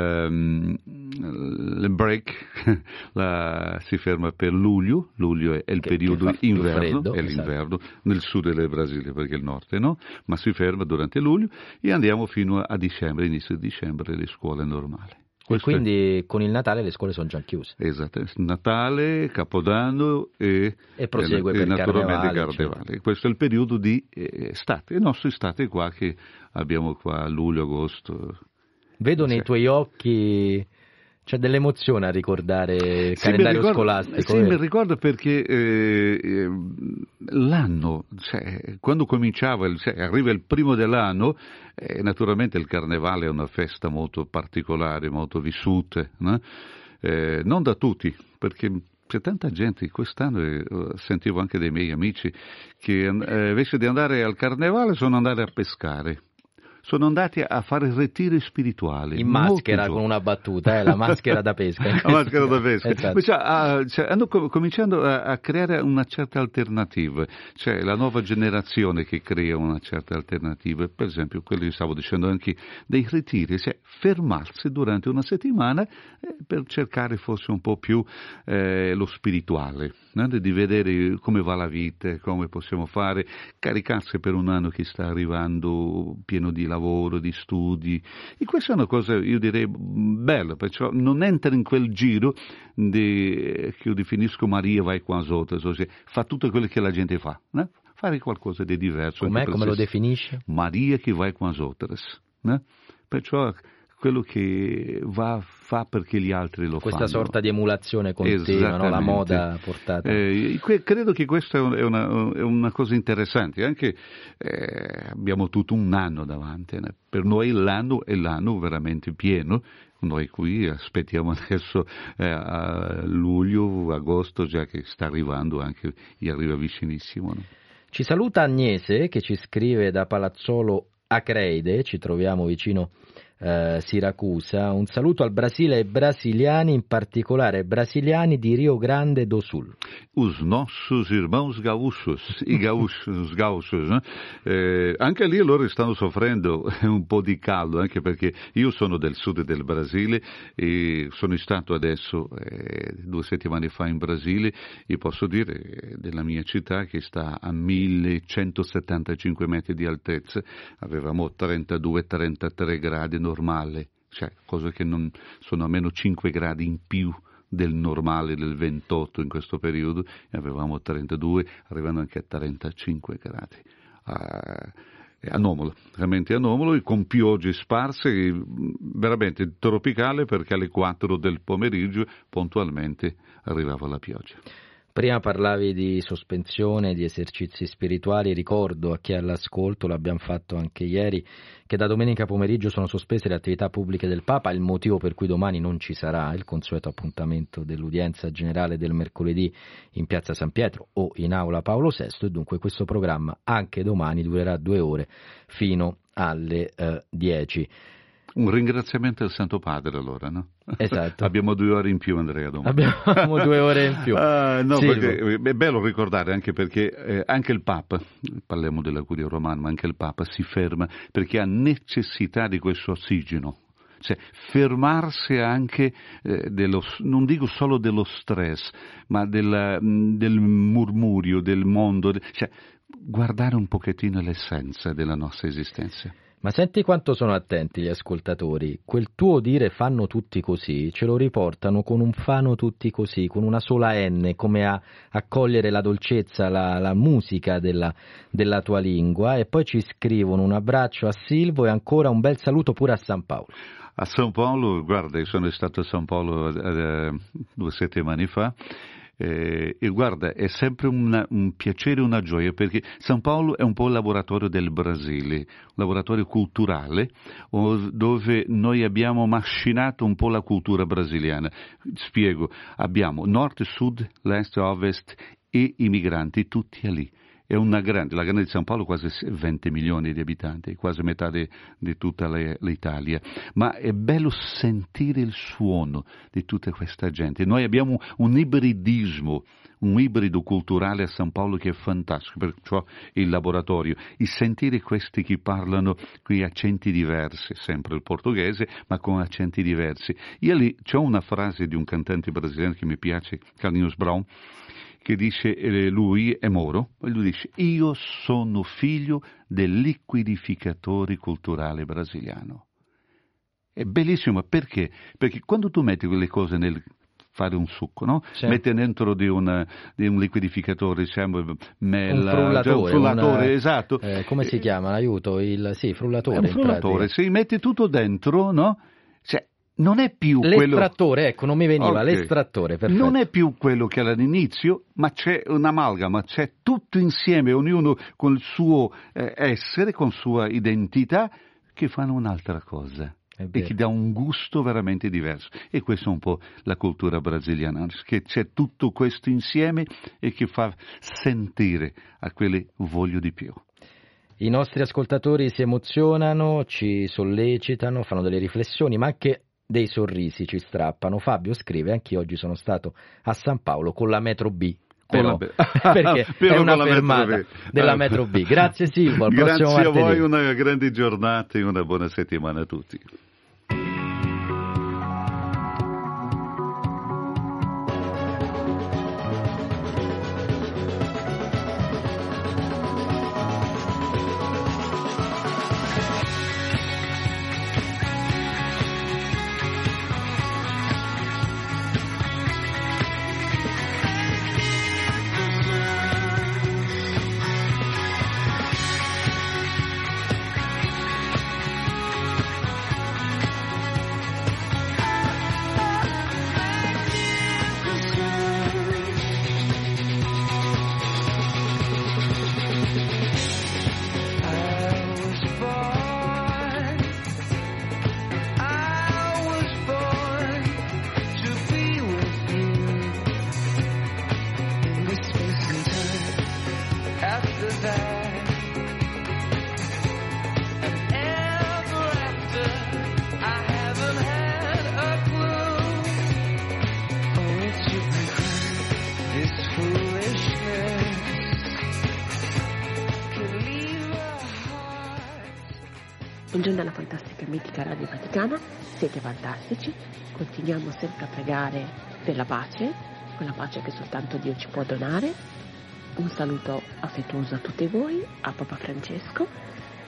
break, si ferma per luglio. Luglio è il periodo inverno, è l'inverno, esatto, nel sud del Brasile, perché il nord no, ma si ferma durante luglio e andiamo fino a dicembre, inizio di dicembre, le scuole normali. E quindi con il Natale le scuole sono già chiuse. Esatto, Natale, Capodanno e prosegue per naturalmente Carnevale. Cioè. Questo è il periodo di estate, il nostro estate qua che abbiamo qua a luglio, agosto. Vedo nei tuoi occhi C'è dell'emozione a ricordare il calendario scolastico. Sì, mi ricordo perché l'anno, cioè, quando cominciava, arriva il primo dell'anno, naturalmente il Carnevale è una festa molto particolare, molto vissuta, no? Non da tutti, perché c'è tanta gente, quest'anno sentivo anche dei miei amici che invece di andare al Carnevale sono andati a pescare. Sono andati a fare ritiri spirituali. In maschera, con una battuta, la maschera da pesca. La maschera da pesca. Esatto. Hanno cominciato a creare una certa alternativa. Cioè, la nuova generazione che crea una certa alternativa. Per esempio, quello che stavo dicendo anche dei ritiri. Cioè, fermarsi durante una settimana per cercare forse un po' più lo spirituale. Di vedere come va la vita, come possiamo fare. Caricarsi per un anno che sta arrivando pieno di lavoro, di studi, e questa è una cosa, io direi, bella, perciò non entra in quel giro che io definisco Maria vai qua sotto, cioè, fa tutto quello che la gente fa, no? Fare qualcosa di diverso. Come lo definisce? Maria che vai qua sotto, no? Perciò quello che fa perché gli altri lo fanno. Questa sorta di emulazione continua, no? La moda portata. Credo che questa è una cosa interessante. Anche abbiamo tutto un anno davanti. Per noi l'anno è l'anno veramente pieno. Noi qui aspettiamo adesso a luglio, agosto, già che sta arrivando anche, gli arriva vicinissimo. No? Ci saluta Agnese che ci scrive da Palazzolo Acreide, ci troviamo vicino Siracusa. Un saluto al Brasile e ai brasiliani, in particolare brasiliani di Rio Grande do Sul. Os nossos irmãos gaúchos, i gaúchos, gaúchos, no? Anche lì loro stanno soffrendo un po' di caldo, anche perché io sono del sud del Brasile e sono stato adesso 2 settimane fa in Brasile, e posso dire della mia città che sta a 1175 metri di altezza, avevamo 32-33 gradi normale, cioè cose che non sono, a meno 5 gradi in più del normale, del 28 in questo periodo, e avevamo 32, arrivando anche a 35 gradi. Anomalo, veramente anomalo, e con piogge sparse, veramente tropicale, perché alle 4 del pomeriggio puntualmente arrivava la pioggia. Prima parlavi di sospensione, di esercizi spirituali. Ricordo a chi è all'ascolto, l'abbiamo fatto anche ieri, che da domenica pomeriggio sono sospese le attività pubbliche del Papa, il motivo per cui domani non ci sarà il consueto appuntamento dell'udienza generale del mercoledì in piazza San Pietro o in aula Paolo VI, e dunque questo programma anche domani durerà 2 ore fino alle 10. Un ringraziamento al Santo Padre, allora, no? Esatto. Abbiamo 2 ore in più, Andrea, domani. Abbiamo 2 ore in più. No, perché è bello ricordare, anche perché anche il Papa, parliamo della Curia Romana, ma anche il Papa si ferma perché ha necessità di questo ossigeno. Cioè, fermarsi anche non dico solo dello stress, ma del murmurio, del mondo, cioè guardare un pochettino l'essenza della nostra esistenza. Ma senti quanto sono attenti gli ascoltatori. Quel tuo dire "fanno tutti così" ce lo riportano con un "fanno tutti così", con una sola N, come a cogliere la dolcezza, la musica della tua lingua. E poi ci scrivono un abbraccio a Silvo e ancora un bel saluto pure a San Paolo. A San Paolo, guarda, io sono stato a San Paolo 2 settimane fa. E guarda, è sempre un piacere, una gioia, perché San Paolo è un po' il laboratorio del Brasile, un laboratorio culturale dove noi abbiamo macinato un po' la cultura brasiliana. Spiego, abbiamo nord, sud, l'est, ovest e i migranti tutti lì. È la grande di San Paolo, quasi 20 milioni di abitanti, quasi metà di tutta l'Italia. Ma è bello sentire il suono di tutta questa gente. Noi abbiamo un ibridismo, un ibrido culturale a San Paolo che è fantastico, perciò il laboratorio. E sentire questi che parlano con accenti diversi, sempre il portoghese, ma con accenti diversi. Io lì c'ho una frase di un cantante brasiliano che mi piace, Carlinhos Brown, che dice, lui è moro, lui dice: io sono figlio del liquidificatore culturale brasiliano. È bellissimo, perché? Perché quando tu metti quelle cose nel fare un succo, no? Certo. Mette dentro di un liquidificatore, diciamo, mela, un frullatore, esatto. Come si chiama? Aiuto, sì, frullatore. Un frullatore, se metti tutto dentro, no? Cioè, non è più l'estrattore, quello... ecco, non mi veniva, okay. L'estrattore, perfetto. Non è più quello che era all'inizio, ma c'è un'amalgama, c'è tutto insieme, ognuno con il suo essere, con sua identità, che fanno un'altra cosa e che dà un gusto veramente diverso. E questa è un po' la cultura brasiliana, che c'è tutto questo insieme e che fa sentire a quelli voglio di più. I nostri ascoltatori si emozionano, ci sollecitano, fanno delle riflessioni, ma anche dei sorrisi ci strappano. Fabio scrive: anch'io oggi sono stato a San Paolo con la metro B, però, perché è una fermata della metro B. Grazie Silvo, al prossimo martedì. Grazie a voi, una grande giornata e una buona settimana a tutti. Buongiorno alla fantastica e mitica Radio Vaticana, siete fantastici, continuiamo sempre a pregare per la pace, quella pace che soltanto Dio ci può donare. Un saluto affettuoso a tutti voi, a Papa Francesco,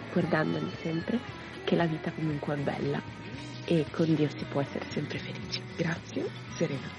ricordandovi sempre che la vita comunque è bella e con Dio si può essere sempre felici. Grazie, Serena.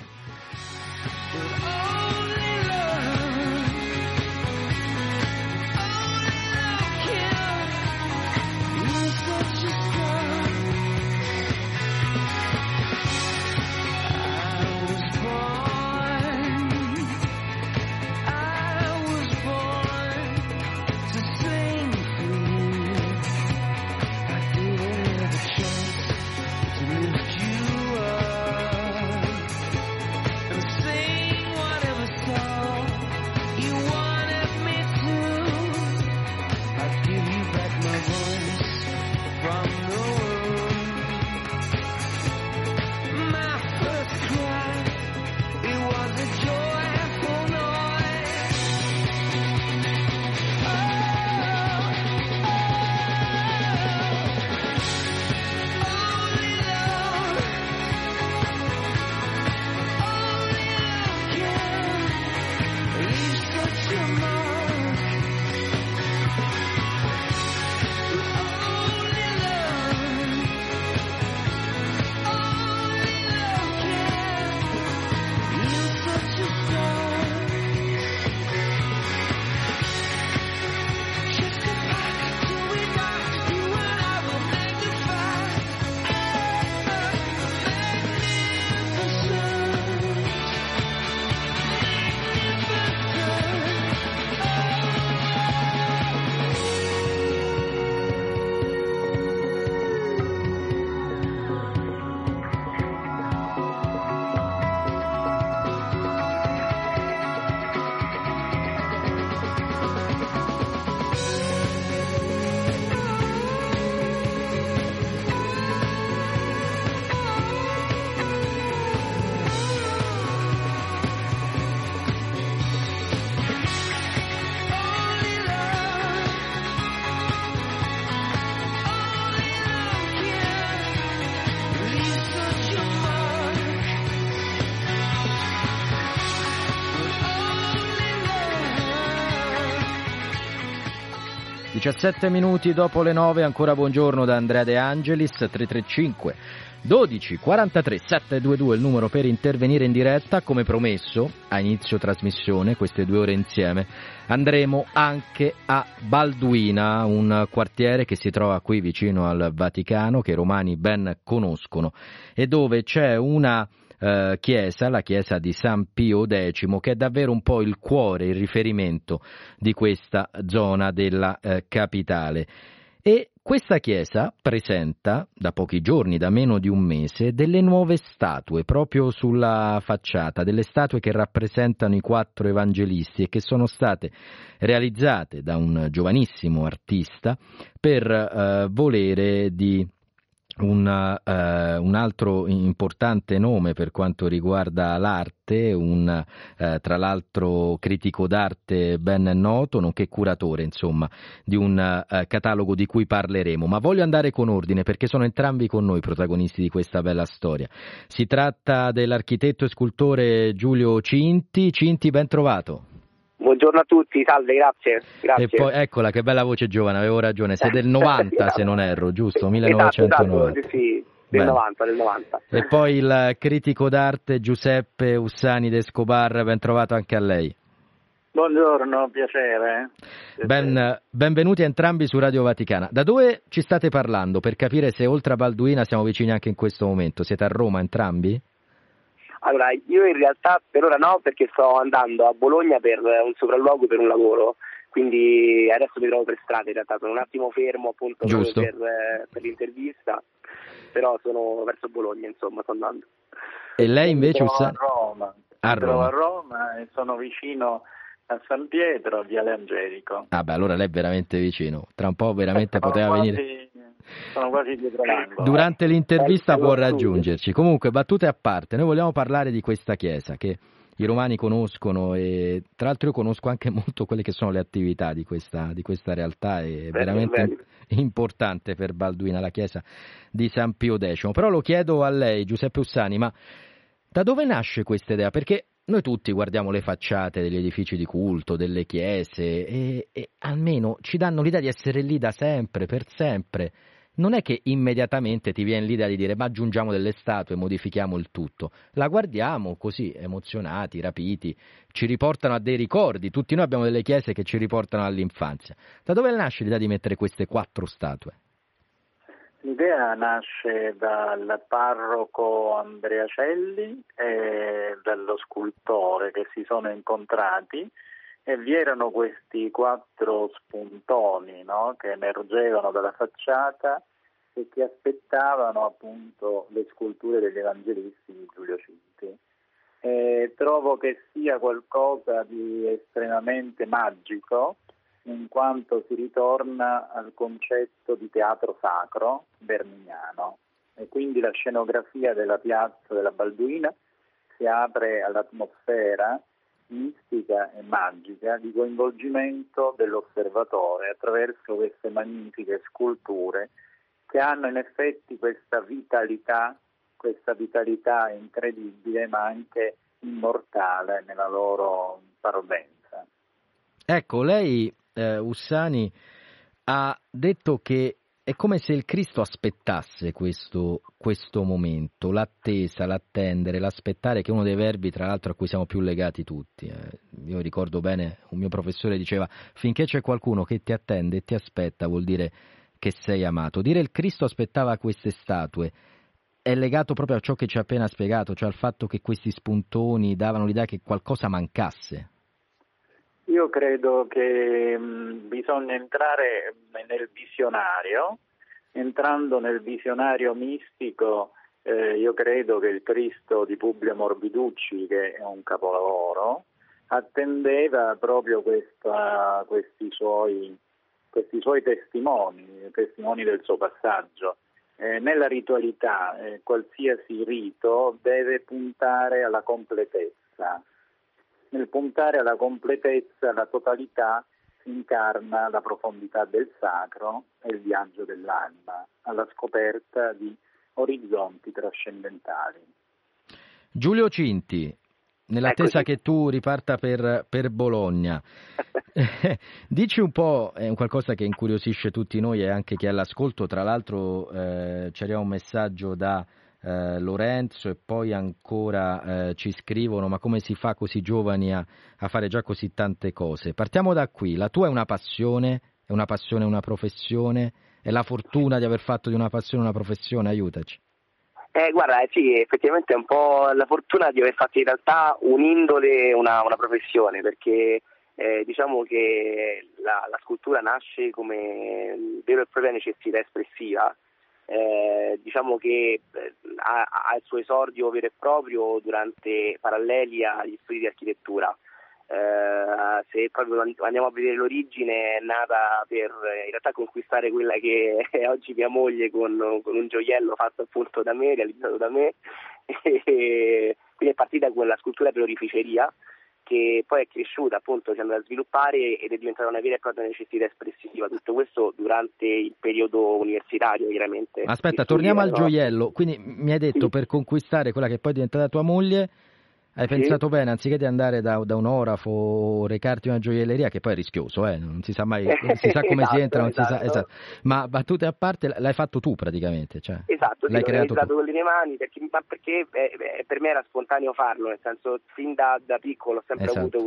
Sette minuti dopo le 9, ancora buongiorno da Andrea De Angelis. 335 12 43 722 il numero per intervenire in diretta. Come promesso a inizio trasmissione, queste 2 ore insieme andremo anche a Balduina, un quartiere che si trova qui vicino al Vaticano, che i romani ben conoscono, e dove c'è una chiesa, la chiesa di San Pio X, che è davvero un po' il cuore, il riferimento di questa zona della capitale. E questa chiesa presenta da pochi giorni, da meno di un mese, delle nuove statue proprio sulla facciata, delle statue che rappresentano i 4 evangelisti e che sono state realizzate da un giovanissimo artista per volere di un altro importante nome per quanto riguarda l'arte, tra l'altro critico d'arte ben noto, nonché curatore insomma di un catalogo di cui parleremo. Ma voglio andare con ordine perché sono entrambi con noi protagonisti di questa bella storia. Si tratta dell'architetto e scultore Giulio Cinti. Cinti, ben trovato. Buongiorno a tutti, salve, grazie. E poi, eccola, che bella voce giovane, avevo ragione, sei del 90 se non erro, giusto? 1990. Esatto, sì, del 90. E poi il critico d'arte Giuseppe Ussani De Escobar, ben trovato anche a lei. Buongiorno, piacere. Benvenuti entrambi su Radio Vaticana. Da dove ci state parlando, per capire se oltre a Balduina siamo vicini anche in questo momento? Siete a Roma entrambi? Allora, io in realtà per ora no, perché sto andando a Bologna per un sopralluogo per un lavoro, quindi adesso mi trovo per strada, in realtà sono un attimo fermo appunto per l'intervista, però sono verso Bologna, insomma, sto andando. E lei invece? Sono a Roma e sono vicino a San Pietro, Viale Angelico. Ah beh, allora lei è veramente vicino, tra un po' veramente poteva venire. Sono quasi dietro l'angolo. Durante l'intervista può raggiungerci. Comunque, battute a parte, noi vogliamo parlare di questa chiesa che i romani conoscono, e tra l'altro io conosco anche molto quelle che sono le attività di questa realtà, è veramente importante per Balduina, la chiesa di San Pio X. Però lo chiedo a lei, Giuseppe Ussani, ma da dove nasce questa idea? Perché noi tutti guardiamo le facciate degli edifici di culto, delle chiese, e almeno ci danno l'idea di essere lì da sempre, per sempre. Non è che immediatamente ti viene l'idea di dire ma aggiungiamo delle statue, modifichiamo il tutto. La guardiamo così, emozionati, rapiti, ci riportano a dei ricordi. Tutti noi abbiamo delle chiese che ci riportano all'infanzia. Da dove nasce l'idea di mettere queste 4 statue? L'idea nasce dal parroco Andrea Celli e dallo scultore che si sono incontrati, e vi erano questi 4 spuntoni, no? Che emergevano dalla facciata e che aspettavano appunto le sculture degli evangelisti di Giulio Cinti. Trovo che sia qualcosa di estremamente magico, in quanto si ritorna al concetto di teatro sacro bernignano, e quindi la scenografia della piazza della Balduina si apre all'atmosfera mistica e magica di coinvolgimento dell'osservatore attraverso queste magnifiche sculture che hanno in effetti questa vitalità incredibile ma anche immortale nella loro parvenza. Ecco, lei Ussani ha detto che è come se il Cristo aspettasse questo momento, l'attesa, l'attendere, l'aspettare, che è uno dei verbi tra l'altro a cui siamo più legati tutti. Io ricordo bene, un mio professore diceva finché c'è qualcuno che ti attende e ti aspetta vuol dire che sei amato. Dire il Cristo aspettava queste statue è legato proprio a ciò che ci ha appena spiegato, cioè al fatto che questi spuntoni davano l'idea che qualcosa mancasse. Io credo che bisogna entrare nel visionario mistico. Io credo che il Cristo di Publio Morbiducci, che è un capolavoro, attendeva proprio questi suoi testimoni del suo passaggio. Nella ritualità qualsiasi rito deve puntare alla completezza. Nel puntare alla completezza, la totalità, si incarna la profondità del sacro e il viaggio dell'anima, alla scoperta di orizzonti trascendentali. Giulio Cinti, nell'attesa che tu riparta per Bologna, dici un po', è un qualcosa che incuriosisce tutti noi e anche chi è all'ascolto. Tra l'altro c'era un messaggio da Lorenzo, e poi ancora ci scrivono: ma come si fa così giovani a fare già così tante cose? Partiamo da qui. La tua è una passione, una professione? È la fortuna di aver fatto di una passione una professione? Aiutaci. Guarda, sì, effettivamente è un po' la fortuna di aver fatto in realtà un'indole, una professione, perché diciamo che la scultura nasce come vera e propria necessità espressiva. Diciamo che ha il suo esordio vero e proprio durante paralleli agli studi di architettura. Se proprio andiamo a vedere l'origine, è nata per in realtà conquistare quella che è oggi mia moglie con un gioiello fatto appunto da me, realizzato da me, e quindi è partita quella scultura per l'orificeria, che poi è cresciuta, appunto si andrà a sviluppare ed è diventata una vera e propria necessità espressiva. Tutto questo durante il periodo universitario, chiaramente. Aspetta, torniamo al gioiello. Quindi mi hai detto, sì, per conquistare quella che poi è diventata tua moglie, hai pensato bene, anziché di andare da un orafo o recarti in una gioielleria, che poi è rischioso, non si sa mai, non si sa come esatto, si entra, non esatto. Si sa, esatto. Ma battute a parte, l'hai fatto tu praticamente, cioè, esatto, l'hai creato tu con le mie mani, perché per me era spontaneo farlo, nel senso, fin da piccolo ho sempre avuto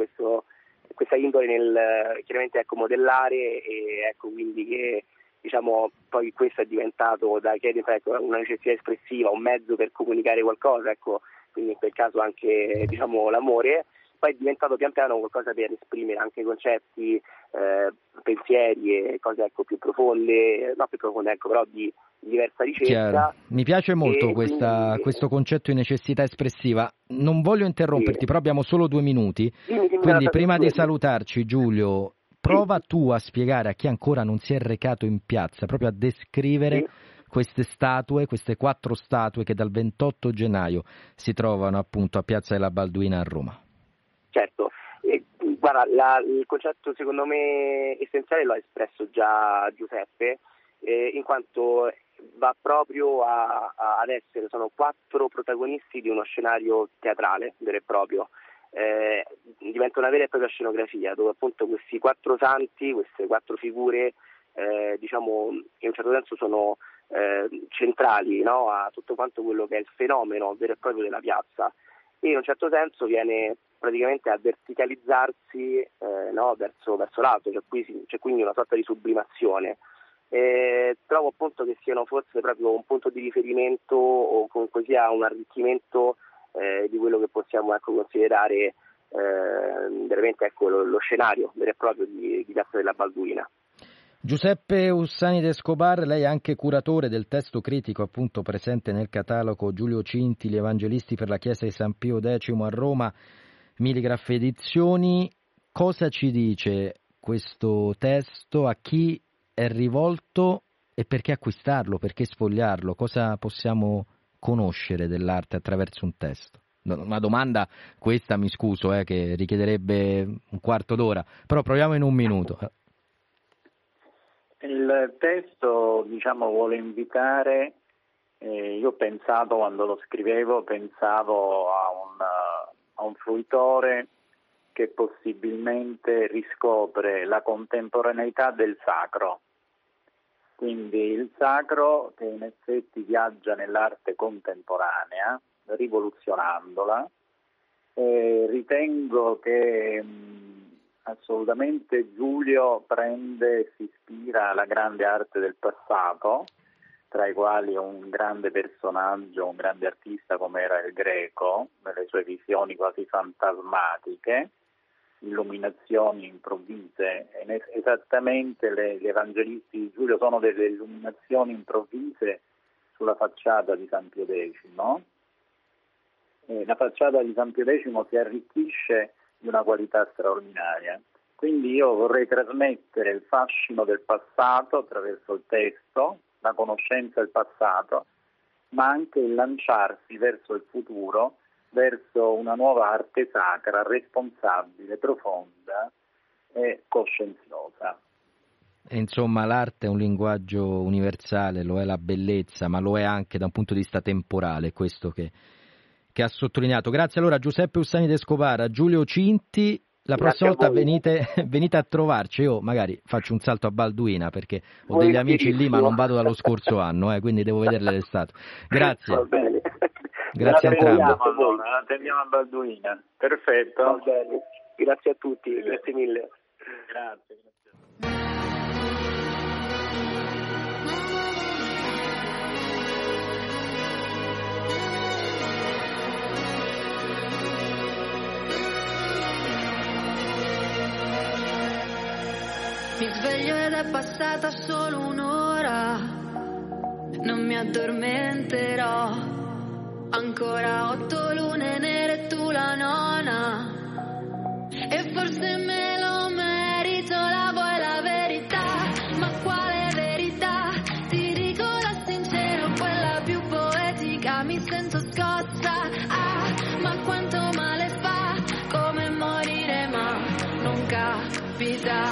questa indole nel, chiaramente, modellare, e quindi che diciamo poi questo è diventato una necessità espressiva, un mezzo per comunicare qualcosa, quindi in quel caso anche l'amore. Poi è diventato pian piano qualcosa per esprimere anche concetti, pensieri e cose più profonde, no più profonde però di diversa ricerca. Chiaro. Mi piace molto questo concetto di necessità espressiva. Non voglio interromperti, sì, però abbiamo solo 2 minuti, sì, quindi prima di salutarci, Giulio, prova tu a spiegare a chi ancora non si è recato in piazza, proprio a descrivere queste 4 statue che dal 28 gennaio si trovano appunto a Piazza della Balduina a Roma. Certo, guarda, il concetto secondo me essenziale l'ha espresso già Giuseppe, in quanto va proprio ad essere, sono 4 protagonisti di uno scenario teatrale vero e proprio. Diventa una vera e propria scenografia dove appunto questi 4 santi, queste 4 figure, in un certo senso sono centrali, no? A tutto quanto quello che è il fenomeno vero e proprio della piazza, e in un certo senso viene praticamente a verticalizzarsi verso l'alto, c'è quindi una sorta di sublimazione. Trovo appunto che siano forse proprio un punto di riferimento, o comunque sia un arricchimento di quello che possiamo considerare veramente lo scenario vero e proprio di Piazza della Balduina. Giuseppe Ussani De Escobar, lei è anche curatore del testo critico appunto presente nel catalogo Giulio Cinti, Gli Evangelisti per la Chiesa di San Pio X a Roma, Miligraf Edizioni. Cosa ci dice questo testo? A chi è rivolto e perché acquistarlo, perché sfogliarlo? Cosa possiamo conoscere dell'arte attraverso un testo? Una domanda, questa, mi scuso, che richiederebbe un quarto d'ora, però proviamo in un minuto. Il testo, vuole invitare, io ho pensato quando lo scrivevo, a un fruitore che possibilmente riscopre la contemporaneità del sacro. Quindi il sacro che in effetti viaggia nell'arte contemporanea, rivoluzionandola, e ritengo che assolutamente Giulio prende e si ispira alla grande arte del passato, tra i quali un grande personaggio, un grande artista come era il Greco, nelle sue visioni quasi fantasmatiche, illuminazioni improvvise. Esattamente gli evangelisti di Giulio sono delle illuminazioni improvvise sulla facciata di San Pio X. La facciata di San Pio X si arricchisce di una qualità straordinaria. Quindi io vorrei trasmettere il fascino del passato attraverso il testo, la conoscenza del passato, ma anche il lanciarsi verso il futuro, verso una nuova arte sacra, responsabile, profonda e coscienziosa. Insomma, l'arte è un linguaggio universale, lo è la bellezza, ma lo è anche da un punto di vista temporale, questo che ha sottolineato. Grazie allora a Giuseppe Ussani De Escobar, a Giulio Cinti La prossima volta venite a trovarci. Io magari faccio un salto a Balduina perché ho degli amici lì, ma non vado dallo scorso anno, quindi devo vederle l'estate. Grazie. Va bene. Grazie a entrambi. La teniamo a Balduina. Perfetto. Va bene. Grazie a tutti, grazie mille. Grazie. Mi sveglio ed è passata solo un'ora, non mi addormenterò, ancora 8 lune nere e tu la nona, e forse me lo merito, la vuoi la verità, ma quale verità? Ti dico la sincera, quella più poetica, mi sento scossa, ah, ma quanto male fa, come morire ma non capita.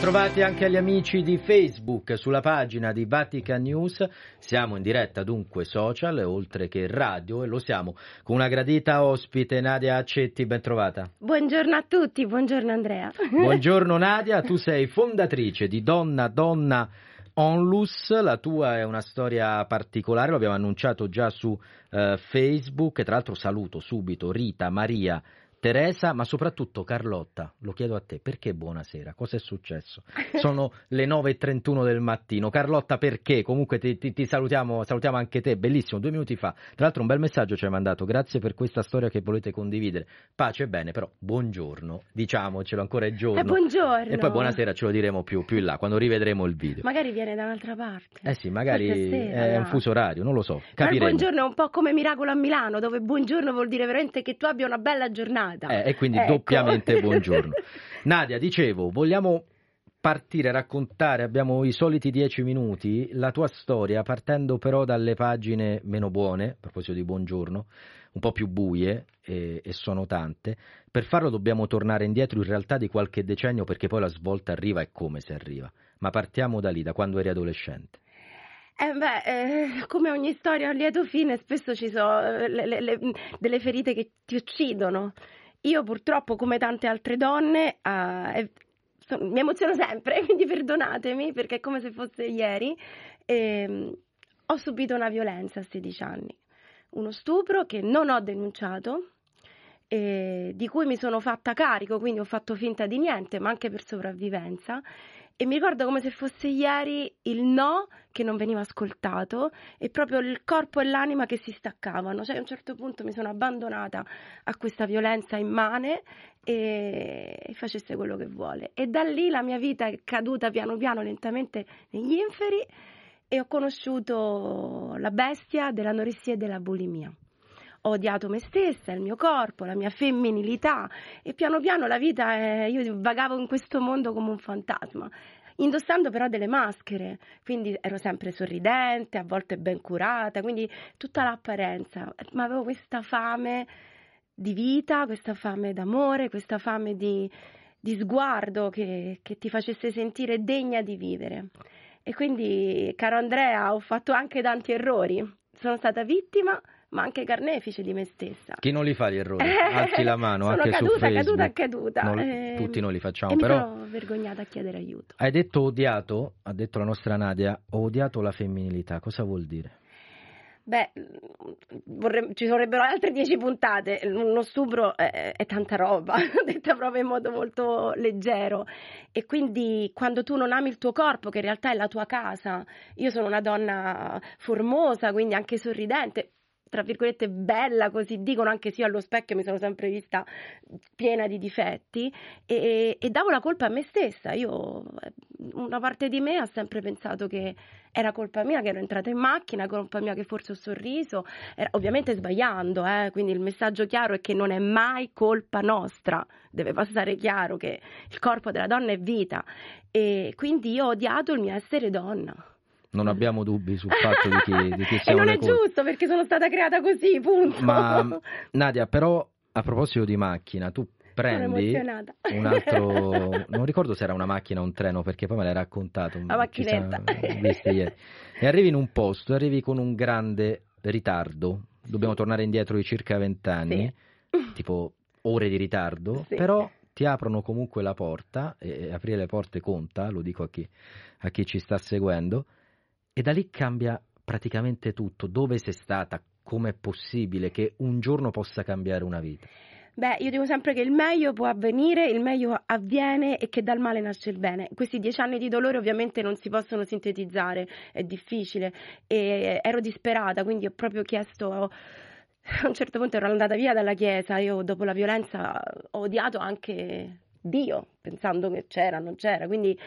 Trovati anche agli amici di Facebook sulla pagina di Vatican News, siamo in diretta dunque social oltre che radio e lo siamo con una gradita ospite, Nadia Accetti, ben trovata. Buongiorno a tutti, buongiorno Andrea. Buongiorno Nadia, tu sei fondatrice di Donna Donna Onlus, la tua è una storia particolare, lo abbiamo annunciato già su Facebook, e tra l'altro saluto subito Rita, Maria, Teresa, ma soprattutto Carlotta, lo chiedo a te, perché buonasera? Cosa è successo? Sono le 9.31 del mattino. Carlotta, perché? Comunque ti salutiamo anche te, bellissimo, 2 minuti fa. Tra l'altro un bel messaggio ci hai mandato, grazie per questa storia che volete condividere. Pace e bene, però buongiorno, diciamocelo, ancora è giorno. Buongiorno. E poi buonasera ce lo diremo più in là, quando rivedremo il video. Magari viene da un'altra parte. Eh sì, magari è un fuso orario, non lo so, capiremo. Ma il buongiorno è un po' come Miracolo a Milano, dove buongiorno vuol dire veramente che tu abbia una bella giornata. E quindi ecco. Doppiamente buongiorno. Nadia, dicevo, vogliamo partire, raccontare, abbiamo i soliti 10 minuti, la tua storia, partendo però dalle pagine meno buone, a proposito di Buongiorno, un po' più buie, e sono tante. Per farlo dobbiamo tornare indietro in realtà di qualche decennio, perché poi la svolta arriva e come se arriva. Ma partiamo da lì, da quando eri adolescente. Come ogni storia a lieto fine, spesso ci sono delle ferite che ti uccidono. Io purtroppo, come tante altre donne, mi emoziono sempre, quindi perdonatemi perché è come se fosse ieri. Ho subito una violenza a 16 anni, uno stupro che non ho denunciato, di cui mi sono fatta carico, quindi ho fatto finta di niente, ma anche per sopravvivenza. E mi ricordo come se fosse ieri il no che non veniva ascoltato e proprio il corpo e l'anima che si staccavano. Cioè, a un certo punto mi sono abbandonata a questa violenza immane e facesse quello che vuole. E da lì la mia vita è caduta piano piano, lentamente, negli inferi, e ho conosciuto la bestia dell'anoressia e della bulimia. Ho odiato me stessa, il mio corpo, la mia femminilità, e piano piano la vita, io vagavo in questo mondo come un fantasma, indossando però delle maschere, quindi ero sempre sorridente, a volte ben curata, quindi tutta l'apparenza, ma avevo questa fame di vita, questa fame d'amore, questa fame di sguardo che ti facesse sentire degna di vivere. E quindi, caro Andrea, ho fatto anche tanti errori, sono stata vittima, ma anche carnefice di me stessa. Chi non li fa gli errori? Alzi la mano. Sono anche caduta, su Facebook. Caduta. Tutti noi li facciamo. E però mi sono vergognata a chiedere aiuto. Hai detto odiato, ha detto la nostra Nadia, ho odiato la femminilità. Cosa vuol dire? Ci vorrebbero altre 10 puntate. Uno stupro è tanta roba, detta proprio in modo molto leggero. E quindi quando tu non ami il tuo corpo, che in realtà è la tua casa. Io sono una donna formosa, quindi anche sorridente, tra virgolette bella, così dicono, anche se io allo specchio mi sono sempre vista piena di difetti, e davo la colpa a me stessa. Io, una parte di me ha sempre pensato che era colpa mia che ero entrata in macchina, colpa mia che forse ho sorriso, ovviamente sbagliando, quindi il messaggio chiaro è che non è mai colpa nostra, deve passare chiaro che il corpo della donna è vita, e quindi io ho odiato il mio essere donna. Non abbiamo dubbi sul fatto di chi siamo. E non è giusto, perché sono stata creata così, punto. Ma Nadia, però, a proposito di macchina, tu prendi un altro... Non ricordo se era una macchina o un treno, perché poi me l'hai raccontato. La macchinetta. E arrivi in un posto, arrivi con un grande ritardo. Dobbiamo tornare indietro di circa 20 anni, sì. Tipo ore di ritardo, sì. Però... ti aprono comunque la porta, e aprire le porte conta, lo dico a chi ci sta seguendo, e da lì cambia praticamente tutto. Dove sei stata? Com'è possibile che un giorno possa cambiare una vita? Io dico sempre che il meglio può avvenire, il meglio avviene, e che dal male nasce il bene. Questi 10 anni di dolore ovviamente non si possono sintetizzare, è difficile, e ero disperata, quindi ho proprio chiesto... A un certo punto ero andata via dalla chiesa. Io dopo la violenza ho odiato anche Dio, pensando che c'era, non c'era, quindi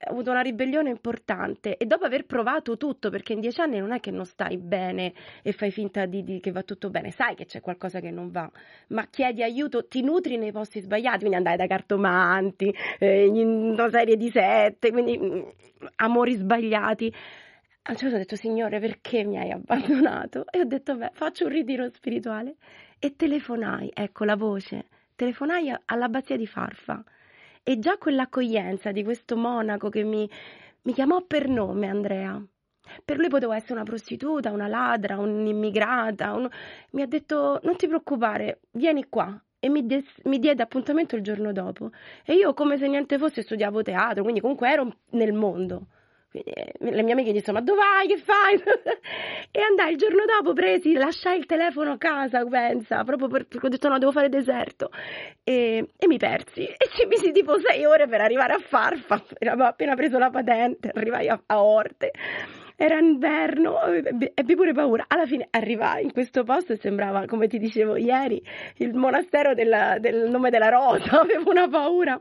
ho avuto una ribellione importante. E dopo aver provato tutto, perché in 10 anni non è che non stai bene e fai finta di che va tutto bene, sai che c'è qualcosa che non va, ma chiedi aiuto, ti nutri nei posti sbagliati, quindi andai da cartomanti, in una serie di sette, quindi amori sbagliati. A un certo punto ho detto: Signore, perché mi hai abbandonato? E ho detto: faccio un ritiro spirituale. E telefonai, ecco la voce, telefonai all'abbazia di Farfa, e già quell'accoglienza di questo monaco che mi chiamò per nome, Andrea. Per lui potevo essere una prostituta, una ladra, un'immigrata, mi ha detto: non ti preoccupare, vieni qua. E mi diede appuntamento il giorno dopo. E io, come se niente fosse, studiavo teatro, quindi comunque ero nel mondo. Quindi, le mie amiche dissero: ma dove vai, che fai? E andai il giorno dopo, lasciai il telefono a casa, pensa, proprio perché ho detto: no, devo fare deserto, e mi persi, e ci misi tipo 6 ore per arrivare a Farfa. Avevo appena preso la patente, arrivai a Orte, era inverno, ebbi pure paura. Alla fine arrivai in questo posto e sembrava, come ti dicevo ieri, il monastero del nome della rosa. Avevo una paura.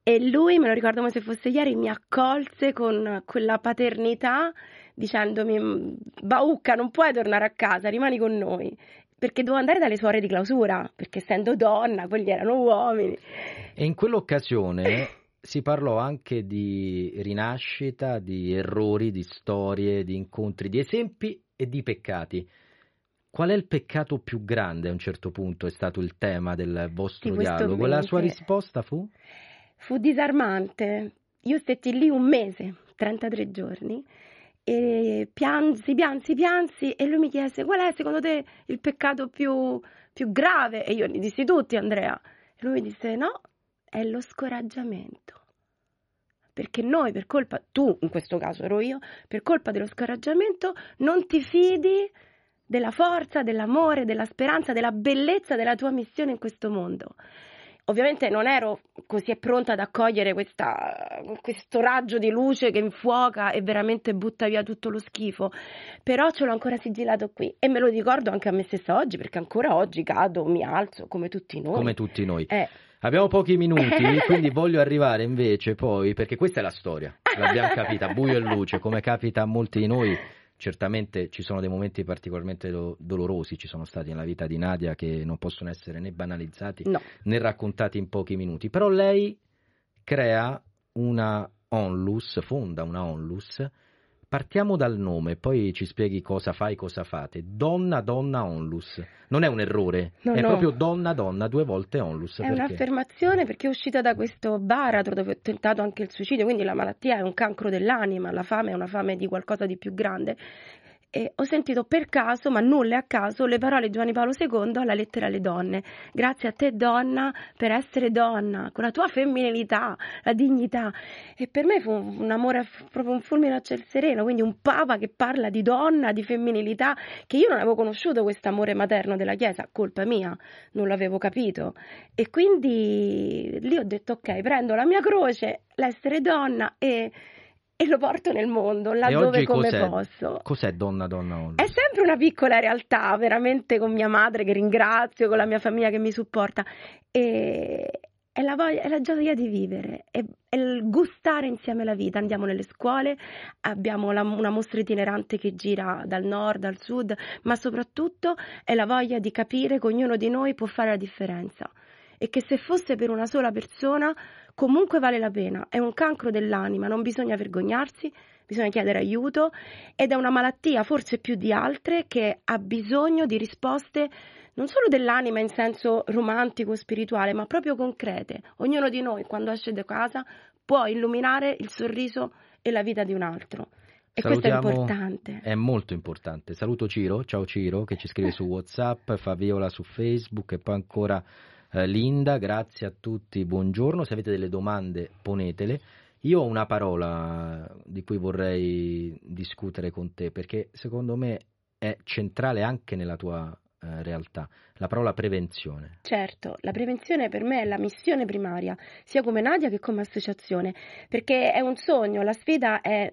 E lui, me lo ricordo come se fosse ieri, mi accolse con quella paternità, dicendomi: Baucca, non puoi tornare a casa, rimani con noi. Perché dovevo andare dalle suore di clausura, perché essendo donna, quelli erano uomini. E in quell'occasione si parlò anche di rinascita, di errori, di storie, di incontri, di esempi e di peccati. Qual è il peccato più grande, a un certo punto è stato il tema del vostro dialogo? La sua risposta fu? Fu disarmante. Io stetti lì un mese, 33 giorni, e piansi, e lui mi chiese: qual è secondo te il peccato più grave? E io gli dissi tutti, Andrea. E lui mi disse: no, è lo scoraggiamento. Perché noi, per colpa, tu in questo caso ero io, per colpa dello scoraggiamento non ti fidi della forza, dell'amore, della speranza, della bellezza della tua missione in questo mondo. Ovviamente non ero così pronta ad accogliere questo raggio di luce che infuoca e veramente butta via tutto lo schifo, però ce l'ho ancora sigillato qui e me lo ricordo anche a me stessa oggi, perché ancora oggi cado, mi alzo come tutti noi. Come tutti noi. Abbiamo pochi minuti, quindi voglio arrivare invece poi, perché questa è la storia, l'abbiamo capita, buio e luce, come capita a molti di noi. Certamente ci sono dei momenti particolarmente dolorosi, ci sono stati nella vita di Nadia, che non possono essere né banalizzati, no, né raccontati in pochi minuti. Però lei crea una onlus, fonda una onlus. Partiamo dal nome, poi ci spieghi cosa fai, cosa fate. Donna Donna Onlus. Non è un errore, no. Proprio Donna Donna, due volte Onlus. È perché? Un'affermazione, perché è uscita da questo baratro dove ho tentato anche il suicidio, quindi la malattia è un cancro dell'anima, la fame è una fame di qualcosa di più grande. E ho sentito per caso, ma nulla a caso, le parole di Giovanni Paolo II alla lettera alle donne. Grazie a te donna per essere donna, con la tua femminilità, la dignità. E per me fu un amore, proprio un fulmine a ciel sereno, quindi un papa che parla di donna, di femminilità, che io non avevo conosciuto questo amore materno della Chiesa, colpa mia, non l'avevo capito. E quindi lì ho detto: ok, prendo la mia croce, l'essere donna e lo porto nel mondo, laddove come posso. Cos'è Donna Donna Onlus? È sempre una piccola realtà, veramente, con mia madre che ringrazio, con la mia famiglia che mi supporta. È la gioia di vivere, è il gustare insieme la vita. Andiamo nelle scuole, abbiamo una mostra itinerante che gira dal nord al sud, ma soprattutto è la voglia di capire che ognuno di noi può fare la differenza. E che se fosse per una sola persona comunque vale la pena. È un cancro dell'anima, non bisogna vergognarsi, bisogna chiedere aiuto, ed è una malattia forse più di altre che ha bisogno di risposte non solo dell'anima in senso romantico, spirituale, ma proprio concrete. Ognuno di noi quando esce da casa può illuminare il sorriso e la vita di un altro. E questo è importante. È molto importante. Saluto Ciro, ciao Ciro, che ci scrive su WhatsApp, Fabiola su Facebook e poi ancora Linda, grazie a tutti, buongiorno. Se avete delle domande ponetele. Io ho una parola di cui vorrei discutere con te, perché secondo me è centrale anche nella tua realtà, la parola prevenzione. Certo, la prevenzione per me è la missione primaria, sia come Nadia che come associazione, perché è un sogno, la sfida è